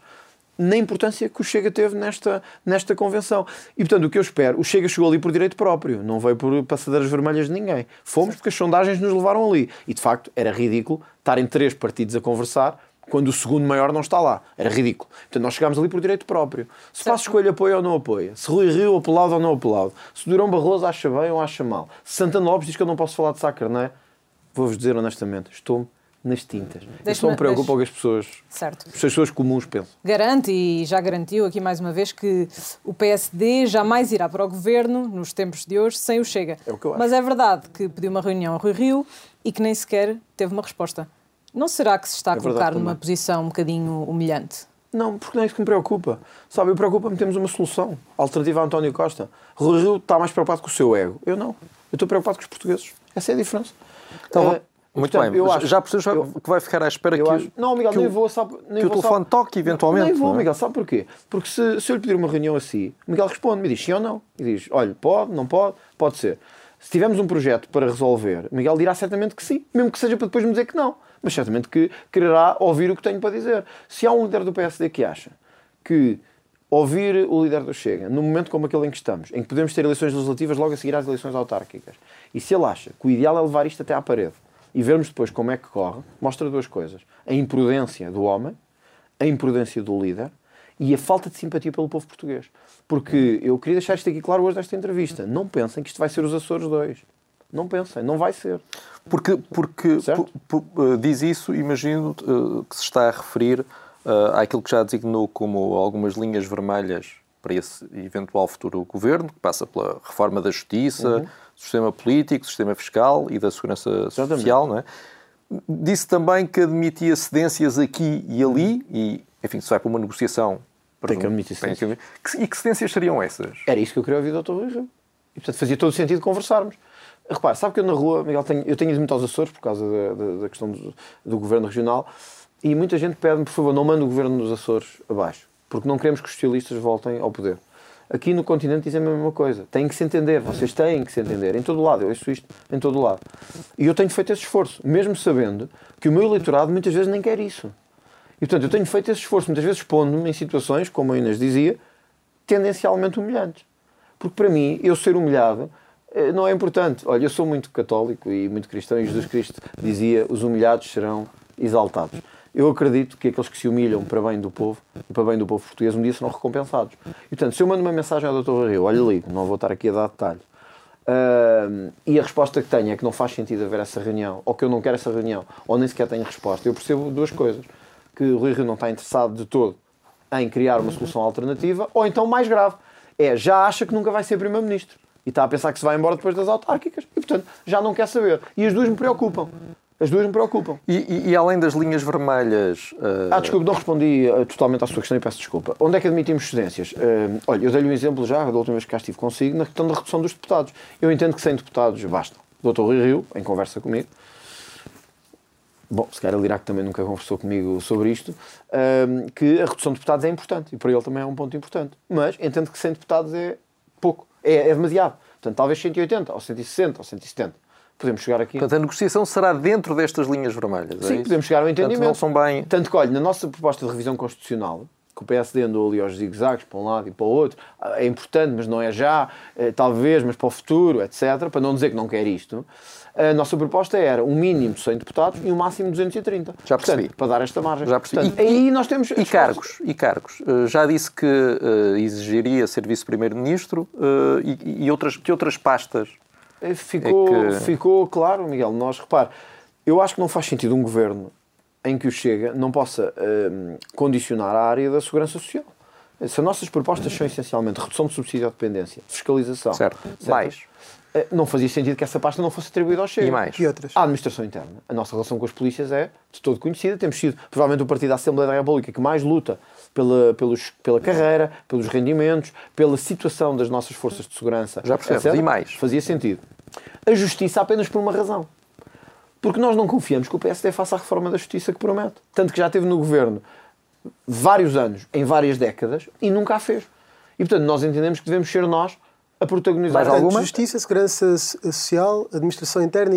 na importância que o Chega teve nesta convenção. E, portanto, o que eu espero, o Chega chegou ali por direito próprio, não veio por passadeiras vermelhas de ninguém. Fomos porque as sondagens nos levaram ali. E, de facto, era ridículo estarem 3 partidos a conversar quando o segundo maior não está lá. Era ridículo. Portanto, nós chegámos ali por direito próprio. Se Passos Coelho apoia ou não apoia, se Rui Rio aplaude ou não aplaude, se Durão Barroso acha bem ou acha mal, se Santana Lopes diz que eu não posso falar de Sá Carneiro, vou-vos dizer honestamente, estou nas tintas. Eu só me preocupo com o que as pessoas comuns pensam. Garante, e já garantiu aqui mais uma vez, que o PSD jamais irá para o Governo, nos tempos de hoje, sem o Chega. É o que eu acho. Mas é verdade que pediu uma reunião a Rui Rio e que nem sequer teve uma resposta. Não será que se está a colocar numa posição um bocadinho humilhante? Não, porque não é isso que me preocupa. Sabe, eu preocupa-me termos uma solução alternativa a António Costa. Rui Rio está mais preocupado com o seu ego. Eu não. Eu estou preocupado com os portugueses. Essa é a diferença. Então, muito bem. Eu acho, já percebes que vai ficar à espera que o telefone toque eventualmente? Nem vou, Miguel. Sabe porquê? Porque se eu lhe pedir uma reunião assim, Miguel responde, me diz sim ou não. E diz, olha, pode, não pode, pode ser. Se tivermos um projeto para resolver, Miguel dirá certamente que sim, mesmo que seja para depois me dizer que não. Mas certamente que quererá ouvir o que tenho para dizer. Se há um líder do PSD que acha que ouvir o líder do Chega, num momento como aquele em que estamos, em que podemos ter eleições legislativas logo a seguir às eleições autárquicas, e se ele acha que o ideal é levar isto até à parede e vermos depois como é que corre, mostra duas coisas. A imprudência do homem, a imprudência do líder e a falta de simpatia pelo povo português. Porque eu queria deixar isto aqui claro hoje desta entrevista. Não pensem que isto vai ser os Açores 2. Não pensem, não vai ser. Porque diz isso, imagino que se está a referir àquilo que já designou como algumas linhas vermelhas para esse eventual futuro governo, que passa pela reforma da justiça, sistema político, sistema fiscal e da segurança social, não é? Disse também que admitia cedências aqui e ali, e, enfim, se vai para uma negociação... Tem que admitir cedências. E que cedências seriam essas? Era isso que eu queria ouvir do Dr. Rui Rio. E, portanto, fazia todo o sentido conversarmos. Repare, sabe que eu na rua, Miguel, eu tenho ido muito aos Açores por causa da questão do governo regional, e muita gente pede-me, por favor, não manda o governo dos Açores abaixo, porque não queremos que os socialistas voltem ao poder. Aqui no continente dizem a mesma coisa. Têm que se entender, vocês têm que se entender. Em todo lado, eu ouço isto em todo lado. E eu tenho feito esse esforço, mesmo sabendo que o meu eleitorado muitas vezes nem quer isso. E, portanto, eu tenho feito esse esforço, muitas vezes pondo-me em situações, como a Inês dizia, tendencialmente humilhantes. Porque, para mim, eu ser humilhado não é importante. Olha, eu sou muito católico e muito cristão, e Jesus Cristo dizia, os humilhados serão exaltados. Eu acredito que aqueles que se humilham para bem do povo, e para bem do povo português, um dia serão recompensados. E, portanto, se eu mando uma mensagem ao Dr. Rui Rio, olha ali, não vou estar aqui a dar detalhe, e a resposta que tenho é que não faz sentido haver essa reunião, ou que eu não quero essa reunião, ou nem sequer tenho resposta, eu percebo duas coisas. Que o Rui Rio não está interessado de todo em criar uma solução alternativa, ou então, mais grave, já acha que nunca vai ser Primeiro-Ministro. E está a pensar que se vai embora depois das autárquicas. E, portanto, já não quer saber. E as duas me preocupam. As duas me preocupam. E além das linhas vermelhas... Desculpe, não respondi totalmente à sua questão e peço desculpa. Onde é que admitimos cedências? Olha, eu dei-lhe um exemplo já, da última vez que cá estive consigo, na questão da redução dos deputados. Eu entendo que 100 deputados bastam. O Dr. Rui Rio, em conversa comigo... Bom, se calhar ele dirá que também nunca conversou comigo sobre isto, que a redução de deputados é importante. E para ele também é um ponto importante. Mas entendo que 100 deputados é pouco. É demasiado. Portanto, talvez 180, ou 160, ou 170. Podemos chegar aqui... Portanto, a negociação será dentro destas linhas vermelhas, Sim, podemos chegar ao entendimento. Portanto, não são bem... Tanto que, olha, na nossa proposta de revisão constitucional, que o PSD andou ali aos zigue-zagues, para um lado e para o outro, é importante, mas não é já, talvez, mas para o futuro, etc., para não dizer que não quer isto, a nossa proposta era um mínimo de 100 deputados e um máximo de 230. Já percebi. Portanto, para dar esta margem. Já percebi. Portanto, aí nós temos... E cargos. Já disse que exigiria serviço de Primeiro-Ministro e outras pastas. Ficou claro, Miguel. Repare, eu acho que não faz sentido um governo em que o Chega não possa condicionar a área da segurança social. Se as nossas propostas são essencialmente redução de subsídio à dependência, fiscalização... Certo. Mais. Não fazia sentido que essa pasta não fosse atribuída ao Chega. E mais? E outras? À administração interna. A nossa relação com as polícias é de todo conhecida. Temos sido, provavelmente, o partido da Assembleia da República que mais luta pela carreira, pelos rendimentos, pela situação das nossas forças de segurança. Já percebemos. E mais? Fazia sentido. A justiça apenas por uma razão. Porque nós não confiamos que o PSD faça a reforma da justiça que promete. Tanto que já teve no governo vários anos, em várias décadas, e nunca a fez. E, portanto, nós entendemos que devemos ser nós a protagonizar. Mais alguma? Justiça, segurança social, administração interna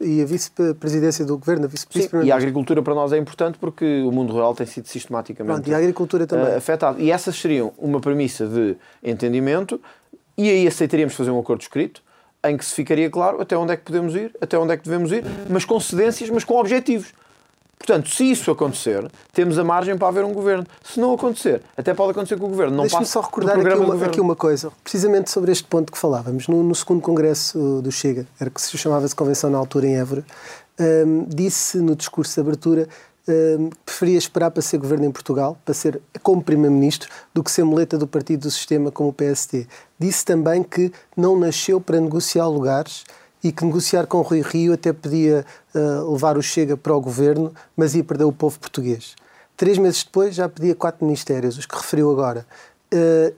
e a vice-presidência do governo. A vice-presidência. E a agricultura para nós é importante porque o mundo rural tem sido sistematicamente e a agricultura também. Afetado. E essas seriam uma premissa de entendimento e aí aceitaríamos fazer um acordo escrito em que se ficaria claro até onde é que podemos ir, até onde é que devemos ir, mas com cedências, mas com objetivos. Portanto, se isso acontecer, temos a margem para haver um governo. Se não acontecer, até pode acontecer que o governo não passe do programa do governo. Deixe-me só recordar aqui uma coisa, precisamente sobre este ponto que falávamos. No segundo congresso do Chega, era que se chamava-se convenção na altura em Évora, disse no discurso de abertura que preferia esperar para ser governo em Portugal, para ser como primeiro-ministro, do que ser muleta do partido do sistema como o PSD. Disse também que não nasceu para negociar lugares, e que negociar com o Rui Rio até podia levar o Chega para o governo, mas ia perder o povo português. 3 meses depois já pedia 4 ministérios, os que referiu agora,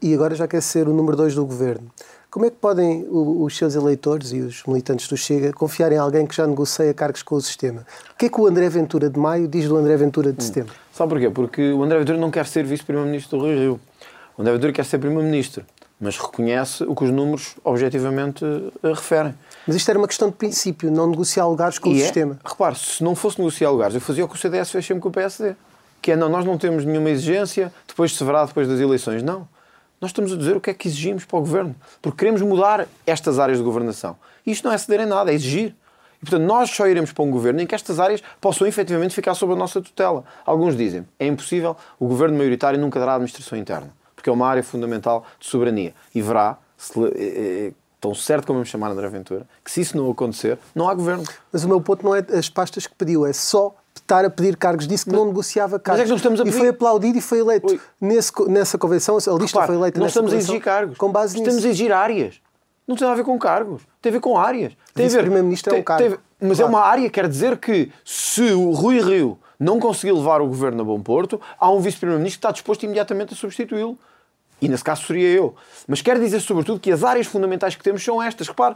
e agora já quer ser o número 2 do governo. Como é que podem os seus eleitores e os militantes do Chega confiar em alguém que já negocia cargos com o sistema? O que é que o André Ventura de maio diz do André Ventura de setembro? Sabe porquê? Porque o André Ventura não quer ser vice-primeiro-ministro do Rui Rio. O André Ventura quer ser primeiro-ministro, mas reconhece o que os números objetivamente referem. Mas isto era uma questão de princípio, não negociar lugares com o sistema. Repare, se não fosse negociar lugares, eu fazia o que o CDS fez sempre com o PSD. Que é, não, nós não temos nenhuma exigência, depois se verá depois das eleições. Não. Nós estamos a dizer o que é que exigimos para o Governo, porque queremos mudar estas áreas de governação. E isto não é ceder em nada, é exigir. E, portanto, nós só iremos para um Governo em que estas áreas possam efetivamente ficar sob a nossa tutela. Alguns dizem, é impossível, o Governo maioritário nunca dará administração interna, porque é uma área fundamental de soberania. E verá, tão certo como vamos chamar André Ventura, que se isso não acontecer, não há Governo. Mas o meu ponto não é as pastas que pediu, é só estar a pedir cargos. Disse que não negociava cargos. Mas é que não estamos a pedir. E foi aplaudido e foi eleito. Nessa convenção, a lista foi eleita nessa convenção. Não estamos a exigir cargos. Com base nisso. Estamos a exigir áreas. Não tem nada a ver com cargos. Tem a ver com áreas. Tem a ver. O Primeiro-Ministro é um cargo. Mas claro, é uma área, quer dizer que se o Rui Rio não conseguir levar o Governo a bom porto, há um Vice-Primeiro-Ministro que está disposto imediatamente a substituí-lo. E nesse caso seria eu. Mas quero dizer sobretudo que as áreas fundamentais que temos são estas. Repare,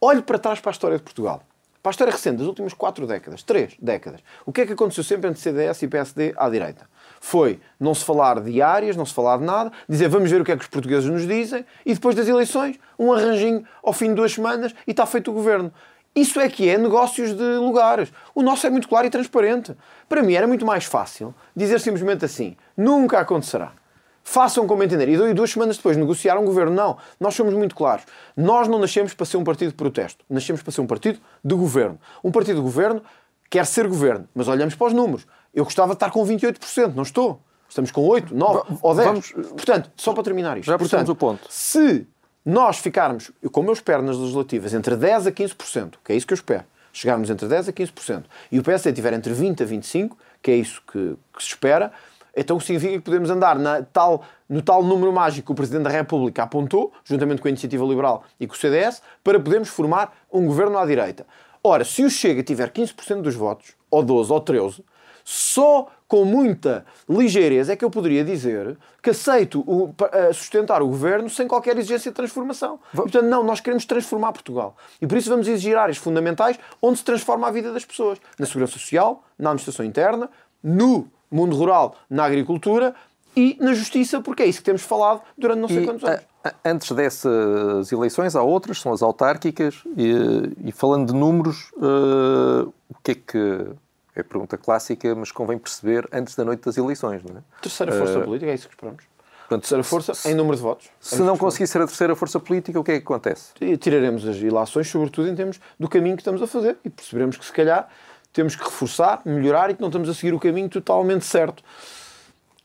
olhe para trás para a história de Portugal. Para a história recente, das últimas 3 décadas, o que é que aconteceu sempre entre CDS e PSD à direita? Foi não se falar de áreas, não se falar de nada, dizer vamos ver o que é que os portugueses nos dizem e depois das eleições, um arranjinho ao fim de 2 semanas e está feito o governo. Isso é que é negócios de lugares. O nosso é muito claro e transparente. Para mim era muito mais fácil dizer simplesmente assim, nunca acontecerá. Façam como entender. E 2 semanas depois negociar um governo. Não. Nós somos muito claros. Nós não nascemos para ser um partido de protesto. Nascemos para ser um partido de governo. Um partido de governo quer ser governo. Mas olhamos para os números. Eu gostava de estar com 28%. Não estou. Estamos com 8%, 9% ou 10%. Portanto, só para terminar isto. Já percebemos o ponto. Se nós ficarmos, como eu espero nas legislativas, entre 10% a 15%, que é isso que eu espero, chegarmos entre 10% a 15%, e o PSD estiver entre 20% a 25%, que é isso que se espera, então significa que podemos andar no tal número mágico que o Presidente da República apontou, juntamente com a Iniciativa Liberal e com o CDS, para podermos formar um governo à direita. Ora, se o Chega tiver 15% dos votos, ou 12% ou 13%, só com muita ligeireza é que eu poderia dizer que aceito sustentar o governo sem qualquer exigência de transformação. Portanto, não, nós queremos transformar Portugal. E por isso vamos exigir áreas fundamentais onde se transforma a vida das pessoas. Na segurança social, na administração interna, no mundo rural, na agricultura e na justiça, porque é isso que temos falado durante não sei quantos anos. Antes dessas eleições há outras, são as autárquicas, e falando de números, o que é que... É pergunta clássica, mas convém perceber antes da noite das eleições, não é? Terceira força política, é isso que esperamos. Portanto, terceira força em número de votos. Se não conseguir ser a terceira força política, o que é que acontece? Tiraremos as ilações, sobretudo em termos do caminho que estamos a fazer, e perceberemos que se calhar temos que reforçar, melhorar e que não estamos a seguir o caminho totalmente certo.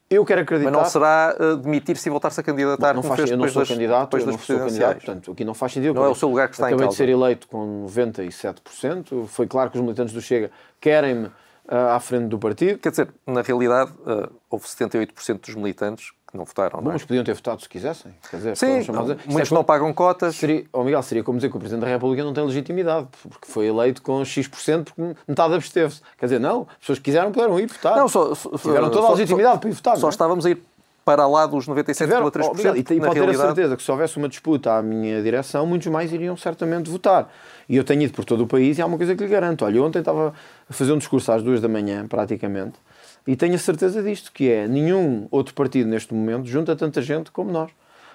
Eu quero acreditar... Mas não será demitir-se e voltar-se a candidatar? Não faz, eu não sou candidato, portanto, aqui não faz sentido. Não é o seu lugar que está em causa. Acabei de ser eleito com 97%. Foi claro que os militantes do Chega querem-me à frente do partido. Quer dizer, na realidade, houve 78% dos militantes que não votaram, não é? Mas podiam ter votado se quisessem. Quer dizer, sim, muitos não pagam cotas. Miguel, seria como dizer que o Presidente da República não tem legitimidade, porque foi eleito com X%, porque metade absteve-se. Quer dizer, não, as pessoas que quiseram puderam ir votar. Não, tiveram toda a legitimidade para ir votar. Só estávamos a ir para lá dos 97,3%. Miguel, e pode ter a certeza que se houvesse uma disputa à minha direção, muitos mais iriam certamente votar. E eu tenho ido por todo o país e há uma coisa que lhe garanto. Olha, eu ontem estava a fazer um discurso às 2 da manhã, praticamente, e tenho a certeza disto, que é nenhum outro partido neste momento junta tanta gente como nós.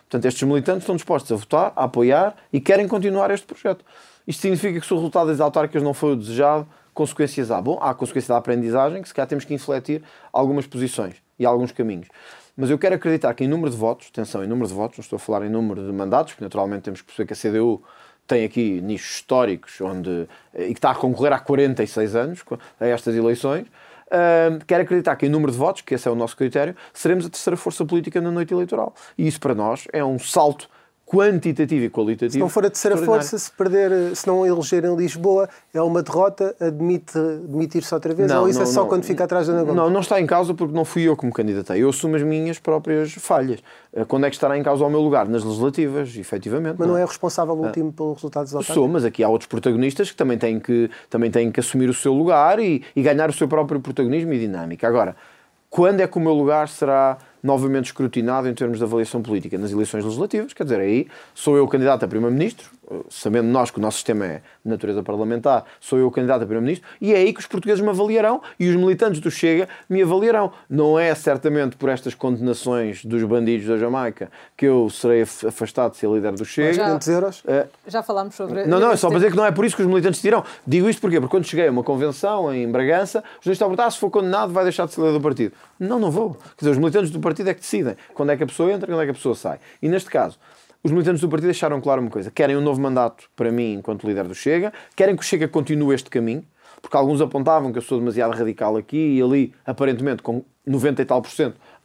Portanto, estes militantes estão dispostos a votar, a apoiar e querem continuar este projeto. Isto significa que se o resultado das autárquicas não foi o desejado, consequências há. Bom, há consequência da aprendizagem, que se calhar temos que infletir algumas posições e alguns caminhos. Mas eu quero acreditar que em número de votos, atenção, em número de votos, não estou a falar em número de mandatos, porque naturalmente temos que perceber que a CDU tem aqui nichos históricos e que está a concorrer há 46 anos a estas eleições. Quero acreditar que em número de votos, que esse é o nosso critério, seremos a terceira força política na noite eleitoral. E isso para nós é um salto quantitativo e qualitativo. Se não for a terceira força, se não elegerem Lisboa, é uma derrota, demitir-se outra vez? Não, ou isso é só quando fica atrás da Ana Gomes? Não, não está em causa porque não fui eu que me candidatei. Eu assumo as minhas próprias falhas. Quando é que estará em causa o meu lugar? Nas legislativas, efetivamente. Mas não é responsável o último pelos resultados da autárquica? Sou, mas aqui há outros protagonistas que também têm que assumir o seu lugar e ganhar o seu próprio protagonismo e dinâmica. Agora, quando é que o meu lugar será novamente escrutinado em termos de avaliação política? Nas eleições legislativas, quer dizer, aí sou eu candidato a Primeiro-Ministro, sabendo nós que o nosso sistema é de natureza parlamentar, sou eu o candidato a primeiro-ministro, e é aí que os portugueses me avaliarão e os militantes do Chega me avaliarão. Não é certamente por estas condenações dos bandidos da Jamaica que eu serei afastado de ser líder do Chega. Já falámos sobre... Não, é só para dizer que não é por isso que os militantes dirão. Digo isto porquê? Porque quando cheguei a uma convenção em Bragança, os dois estavam a perguntar, se for condenado vai deixar de ser líder do partido. Não, não vou. Quer dizer, os militantes do partido é que decidem quando é que a pessoa entra e quando é que a pessoa sai. E neste caso, os militantes do partido deixaram claro uma coisa. Querem um novo mandato para mim enquanto líder do Chega, querem que o Chega continue este caminho, porque alguns apontavam que eu sou demasiado radical aqui e ali, aparentemente com 90% e tal,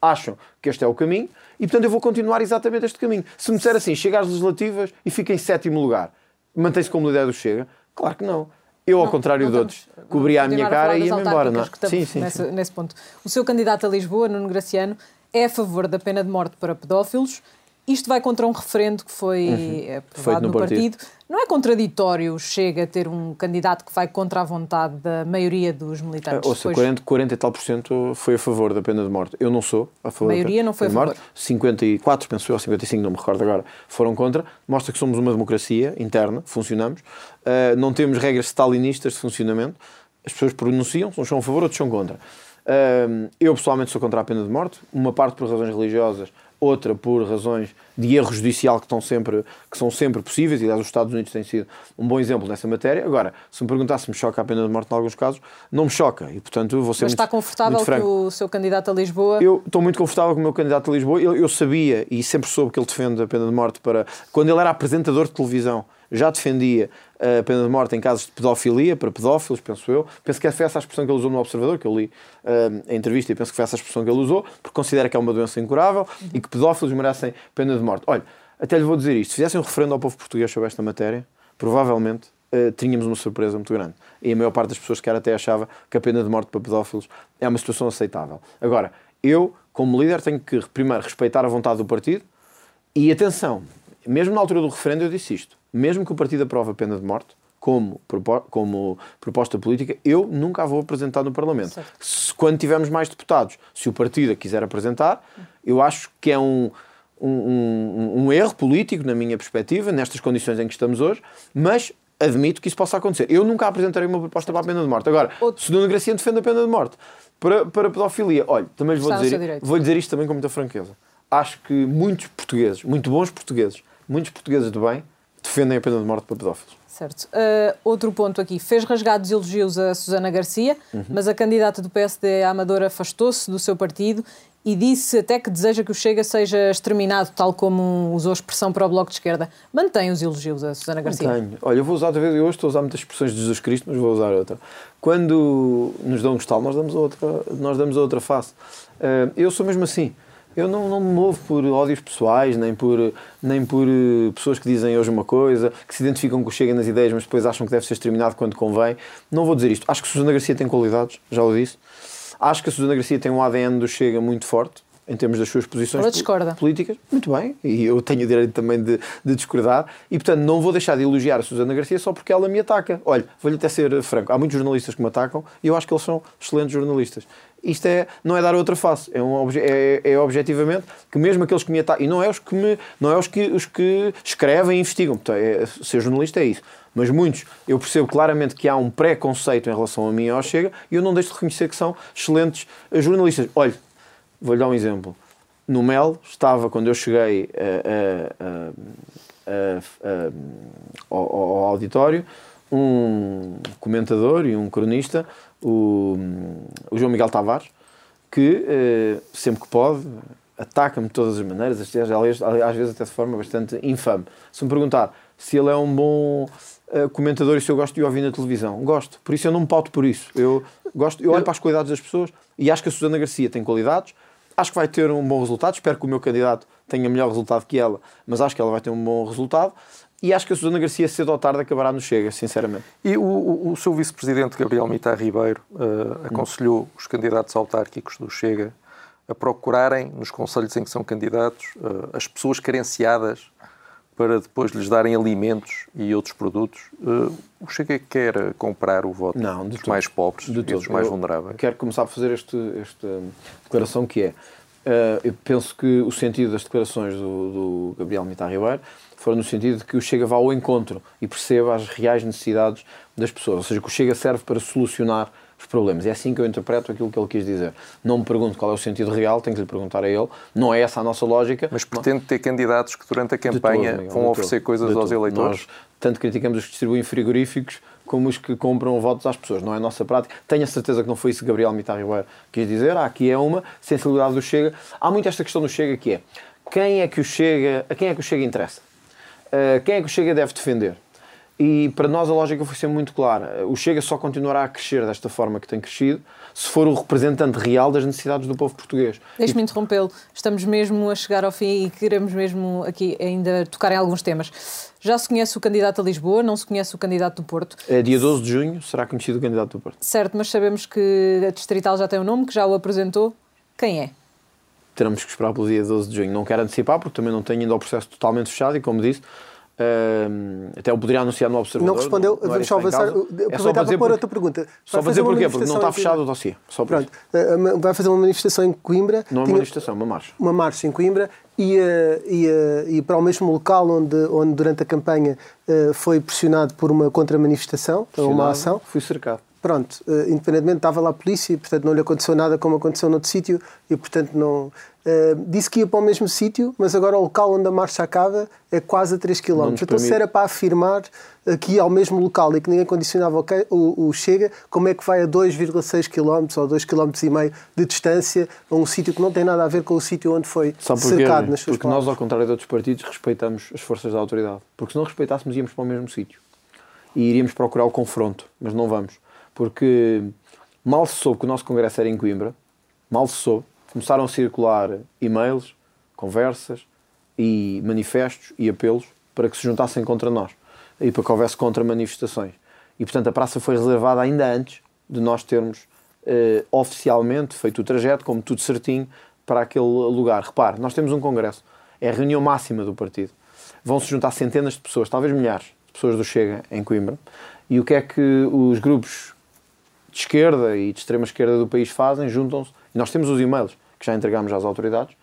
acham que este é o caminho, e portanto eu vou continuar exatamente este caminho. Se me disser assim, chega às legislativas e fica em 7º lugar, mantém-se como líder do Chega? Claro que não. Eu, ao contrário de outros, cobria a minha cara e ia-me embora. Não? Sim. Nesse ponto. O seu candidato a Lisboa, Nuno Graciano, é a favor da pena de morte para pedófilos. Isto vai contra um referendo que foi aprovado no partido. Não é contraditório Chega ter um candidato que vai contra a vontade da maioria dos militantes? Ouça, 40% e tal foi a favor da pena de morte. Eu não sou a favor da pena de morte. A maioria não foi a favor. 54, penso eu, ou 55, não me recordo agora, foram contra. Mostra que somos uma democracia interna, funcionamos. Não temos regras stalinistas de funcionamento. As pessoas pronunciam-se, uns são a favor, outros são contra. Eu pessoalmente sou contra a pena de morte. Uma parte por razões religiosas, outra por razões de erro judicial que são sempre possíveis, e aliás os Estados Unidos têm sido um bom exemplo nessa matéria. Agora, se me perguntasse se me choca a pena de morte em alguns casos, não me choca, e portanto vou ser muito franco. Mas está confortável com o seu candidato a Lisboa? Eu estou muito confortável com o meu candidato a Lisboa. Eu sabia e sempre soube que ele defende a pena de morte para... Quando ele era apresentador de televisão, já defendia a pena de morte em casos de pedofilia, para pedófilos, penso eu. Penso que essa foi essa a expressão que ele usou no Observador, que eu li a entrevista, e penso que foi essa a expressão que ele usou, porque considera que é uma doença incurável e que pedófilos merecem pena de morte. Olha, até lhe vou dizer isto. Se fizessem um referendo ao povo português sobre esta matéria, provavelmente tínhamos uma surpresa muito grande. E a maior parte das pessoas, que até achava que a pena de morte para pedófilos é uma situação aceitável. Agora, eu, como líder, tenho que, primeiro, respeitar a vontade do partido e, atenção, mesmo na altura do referendo eu disse isto. Mesmo que o partido aprove a pena de morte como proposta política, eu nunca a vou apresentar no Parlamento. Quando tivermos mais deputados, se o partido a quiser apresentar, eu acho que é um erro político, na minha perspectiva, nestas condições em que estamos hoje, mas admito que isso possa acontecer. Eu nunca apresentarei uma proposta para a pena de morte. Agora, se Nuno Graciano defende a pena de morte para pedofilia, olha, também vou dizer isto também com muita franqueza. Acho que muitos portugueses, muito bons portugueses, muitos portugueses de bem, defendem a pena de morte para pedófilos. Certo. Outro ponto aqui. Fez rasgados elogios a Susana Garcia, mas a candidata do PSD à Amadora afastou-se do seu partido e disse até que deseja que o Chega seja exterminado, tal como usou a expressão para o Bloco de Esquerda. Mantém os elogios a Susana Garcia? Mantenho. Olha, eu vou usar outra vez, eu hoje estou a usar muitas expressões de Jesus Cristo, mas vou usar outra. Quando nos dão um estalo, nós damos a outra face. Eu sou mesmo assim. Eu não me movo por ódios pessoais, nem por pessoas que dizem hoje uma coisa, que se identificam com o Chega nas ideias, mas depois acham que deve ser exterminado quando convém. Não vou dizer isto. Acho que a Susana Garcia tem qualidades, já o disse. Acho que a Susana Garcia tem um ADN do Chega muito forte, em termos das suas posições políticas. Muito bem, e eu tenho o direito também de discordar, e portanto não vou deixar de elogiar a Susana Garcia só porque ela me ataca. Olha, vou-lhe até ser franco, há muitos jornalistas que me atacam, e eu acho que eles são excelentes jornalistas. Isto não é dar outra face, é objetivamente que mesmo aqueles que me atacam, e não é os que escrevem e investigam, portanto, ser jornalista é isso. Mas muitos, eu percebo claramente que há um preconceito em relação a mim e ao Chega, e eu não deixo de reconhecer que são excelentes jornalistas. Olha, vou-lhe dar um exemplo. No Mel, estava, quando eu cheguei ao auditório, um comentador e um cronista, o João Miguel Tavares, que sempre que pode ataca-me de todas as maneiras, às vezes até de forma bastante infame. Se me perguntar se ele é um bom comentador e se eu gosto de o ouvir na televisão, gosto. Por isso eu não me pauto por isso. Eu olho para as qualidades das pessoas e acho que a Susana Garcia tem qualidades. Acho que vai ter um bom resultado. Espero que o meu candidato tenha melhor resultado que ela, mas acho que ela vai ter um bom resultado. E acho que a Susana Garcia, cedo ou tarde, acabará no Chega, sinceramente. E o seu vice-presidente, Gabriel Mithá Ribeiro, aconselhou os candidatos autárquicos do Chega a procurarem, nos conselhos em que são candidatos, as pessoas carenciadas para depois lhes darem alimentos e outros produtos. O Chega quer comprar o voto dos mais pobres e dos mais vulneráveis. Quero começar a fazer esta declaração, que é: Eu penso que o sentido das declarações do Gabriel Mithá Ribeiro foram no sentido de que o Chega vá ao encontro e perceba as reais necessidades das pessoas, ou seja, que o Chega serve para solucionar os problemas. É assim que eu interpreto aquilo que ele quis dizer. Não me pergunto qual é o sentido real, tenho que lhe perguntar a ele. Não é essa a nossa lógica. Mas pretende ter candidatos que durante a campanha vão oferecer coisas aos eleitores? Nós tanto criticamos os que distribuem frigoríficos como os que compram votos às pessoas. Não é a nossa prática. Tenho a certeza que não foi isso que Gabriel Mithá Ribeiro quis dizer. Há aqui é uma sensibilidade do Chega. Há muito esta questão do Chega que é a quem é que o Chega interessa? Quem é que o Chega deve defender? E para nós a lógica foi ser muito clara. O Chega só continuará a crescer desta forma que tem crescido se for o representante real das necessidades do povo português. Deixe-me interrompê-lo. Estamos mesmo a chegar ao fim e queremos mesmo aqui ainda tocar em alguns temas. Já se conhece o candidato a Lisboa, não se conhece o candidato do Porto. É dia 12 de junho, será conhecido o candidato do Porto. Certo, mas sabemos que a Distrital já tem um nome, que já o apresentou. Quem é? Teremos que esperar pelo dia 12 de junho. Não quero antecipar, porque também não tenho ainda o processo totalmente fechado e, como disse, até eu poderia anunciar no Observador. Não respondeu, não vamos só avançar. Aproveitava para outra pergunta. Só para dizer porquê, porque não está fechado o dossiê. Só por isso. Vai fazer uma manifestação em Coimbra. Não é uma manifestação, uma marcha. Uma marcha em Coimbra e para o mesmo local onde durante a campanha foi pressionado por uma contra-manifestação, por uma ação. Fui cercado. Pronto, independentemente, estava lá a polícia e, portanto, não lhe aconteceu nada como aconteceu noutro sítio e, portanto, não... disse que ia para o mesmo sítio, mas agora o local onde a marcha acaba é quase a 3 km. Então, se era para afirmar que ia ao mesmo local e que ninguém condicionava o Chega, como é que vai a 2,6 km ou 2,5 km de distância a um sítio que não tem nada a ver com o sítio onde foi cercado nas suas palavras? Porque nós, ao contrário de outros partidos, respeitamos as forças da autoridade. Porque se não respeitássemos, íamos para o mesmo sítio. E iríamos procurar o confronto, mas não vamos. Porque mal se soube que o nosso congresso era em Coimbra, mal se soube, começaram a circular e-mails, conversas e manifestos e apelos para que se juntassem contra nós e para que houvesse contra-manifestações. E, portanto, a praça foi reservada ainda antes de nós termos oficialmente feito o trajeto, como tudo certinho, para aquele lugar. Repare, nós temos um congresso, é a reunião máxima do partido. Vão-se juntar centenas de pessoas, talvez milhares de pessoas do Chega em Coimbra. E o que é que os grupos de esquerda e de extrema esquerda do país fazem? Juntam-se, e nós temos os e-mails que já entregámos às autoridades,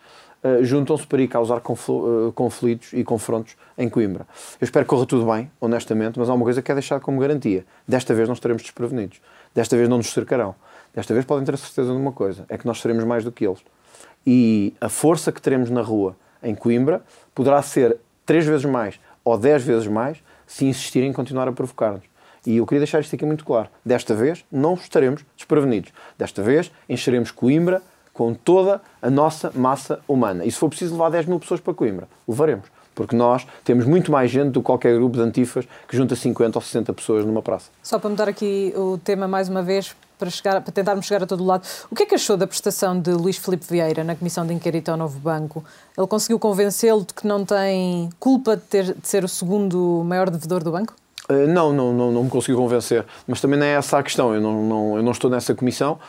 juntam-se para ir causar conflitos e confrontos em Coimbra. Eu espero que corra tudo bem, honestamente, mas há uma coisa que é deixada como garantia. Desta vez não estaremos desprevenidos. Desta vez não nos cercarão. Desta vez podem ter a certeza de uma coisa, é que nós seremos mais do que eles. E a força que teremos na rua em Coimbra poderá ser 3 vezes mais ou 10 vezes mais se insistirem em continuar a provocar-nos. E eu queria deixar isto aqui muito claro. Desta vez não estaremos desprevenidos. Desta vez encheremos Coimbra com toda a nossa massa humana. E se for preciso levar 10 mil pessoas para Coimbra, levaremos. Porque nós temos muito mais gente do que qualquer grupo de antifas que junta 50 ou 60 pessoas numa praça. Só para mudar aqui o tema mais uma vez, para tentarmos chegar a todo o lado. O que é que achou da prestação de Luís Filipe Vieira na Comissão de Inquérito ao Novo Banco? Ele conseguiu convencê-lo de que não tem culpa de ser o segundo maior devedor do banco? Não me conseguiu convencer, mas também não é essa a questão, eu não estou nessa comissão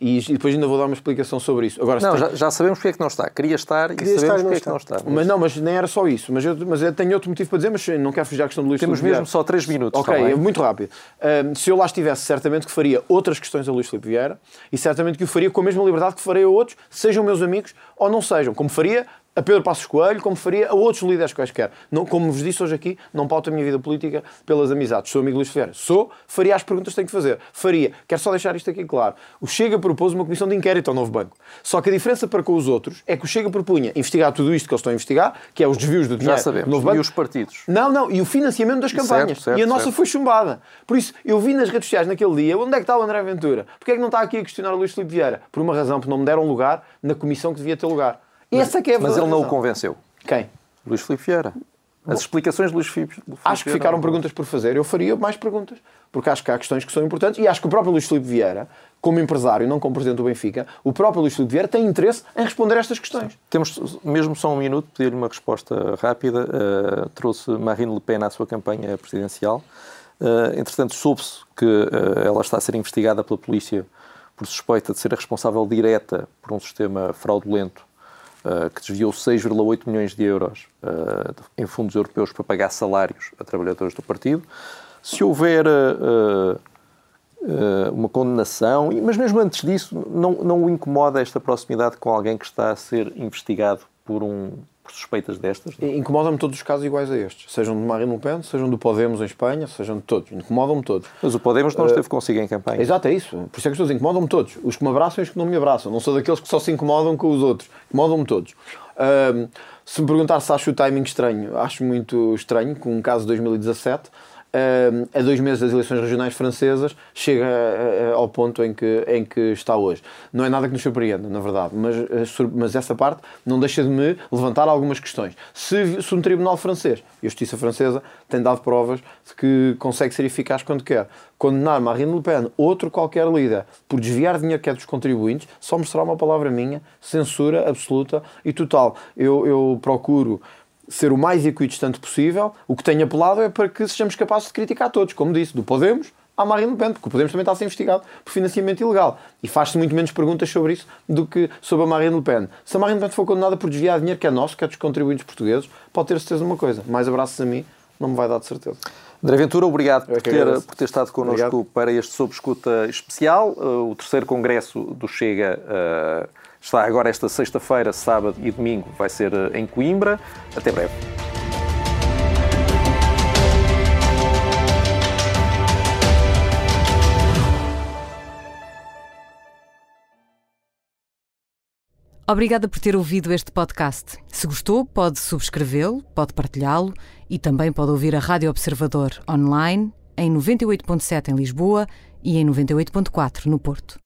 e depois ainda vou dar uma explicação sobre isso. Agora, não, já sabemos porque é que não está, queria estar e sabemos porque é que não está. Mas nem era só isso, mas eu tenho outro motivo para dizer, mas não quero fugir à questão do Luís Filipe Vieira. Temos mesmo só 3 minutos. Ok, é muito rápido. Se eu lá estivesse, certamente que faria outras questões a Luís Filipe Vieira e certamente que o faria com a mesma liberdade que farei a outros, sejam meus amigos ou não sejam, como faria a Pedro Passos Coelho, como faria a outros líderes quaisquer. Não, como vos disse hoje aqui, não pauto a minha vida política pelas amizades. Sou amigo Luís Ferreira. Faria as perguntas que tenho que fazer. Quero só deixar isto aqui claro. O Chega propôs uma comissão de inquérito ao Novo Banco. Só que a diferença para com os outros é que o Chega propunha investigar tudo isto que eles estão a investigar, que é os desvios do dinheiro. Já sabemos. Do Novo Banco. E os partidos. Não. E o financiamento das campanhas. Certo, e a nossa foi chumbada. Por isso, eu vi nas redes sociais naquele dia, onde é que está o André Ventura? Porquê é que não está aqui a questionar o Luís Filipe Vieira? Por uma razão, porque não me deram lugar na comissão que devia ter lugar. Mas ele não o convenceu. Quem? Luís Filipe Vieira. As explicações de Luís Filipe Vieira. Acho que ficaram perguntas por fazer. Eu faria mais perguntas. Porque acho que há questões que são importantes. E acho que o próprio Luís Filipe Vieira, como empresário, não como presidente do Benfica, o próprio Luís Filipe Vieira tem interesse em responder a estas questões. Sim. Temos mesmo só um minuto, pedir-lhe uma resposta rápida. Trouxe Marine Le Pen à sua campanha presidencial. Entretanto, soube-se que ela está a ser investigada pela polícia por suspeita de ser a responsável direta por um sistema fraudulento que desviou 6,8 milhões de euros em fundos europeus para pagar salários a trabalhadores do partido. Se houver uma condenação, mas mesmo antes disso não o incomoda esta proximidade com alguém que está a ser investigado por suspeitas destas? Incomoda-me todos os casos iguais a estes, sejam de Marine Le Pen, sejam do Podemos em Espanha, sejam de todos, incomodam-me todos. Mas o Podemos não esteve consigo em campanha. Exato, é isso, por isso é que estou, incomodam-me todos, os que me abraçam e os que não me abraçam, não sou daqueles que só se incomodam com os outros, incomodam-me todos. Se me perguntar se acho o timing estranho, acho muito estranho, com um caso de 2017, a 2 meses das eleições regionais francesas, chega ao ponto em que está hoje. Não é nada que nos surpreenda, na verdade, mas essa parte não deixa de me levantar algumas questões. Se um tribunal francês, a justiça francesa, tem dado provas de que consegue ser eficaz quando quer, condenar Marine Le Pen, outro qualquer líder, por desviar dinheiro que é dos contribuintes, só mostrar uma palavra minha, censura absoluta e total. Eu procuro ser o mais equidistante possível, o que tenho apelado é para que sejamos capazes de criticar todos, como disse, do Podemos à Marine Le Pen, porque o Podemos também está a ser investigado por financiamento ilegal. E faz-se muito menos perguntas sobre isso do que sobre a Marine Le Pen. Se a Marine Le Pen for condenada por desviar dinheiro que é nosso, que é dos contribuintes portugueses, pode ter certeza de uma coisa, mais abraços a mim não me vai dar de certeza. André Ventura, obrigado por ter estado connosco para este Sob Escuta especial. O terceiro congresso do Chega está agora esta sexta-feira, sábado e domingo, vai ser em Coimbra. Até breve. Obrigada por ter ouvido este podcast. Se gostou, pode subscrevê-lo, pode partilhá-lo e também pode ouvir a Rádio Observador online em 98.7 em Lisboa e em 98.4 no Porto.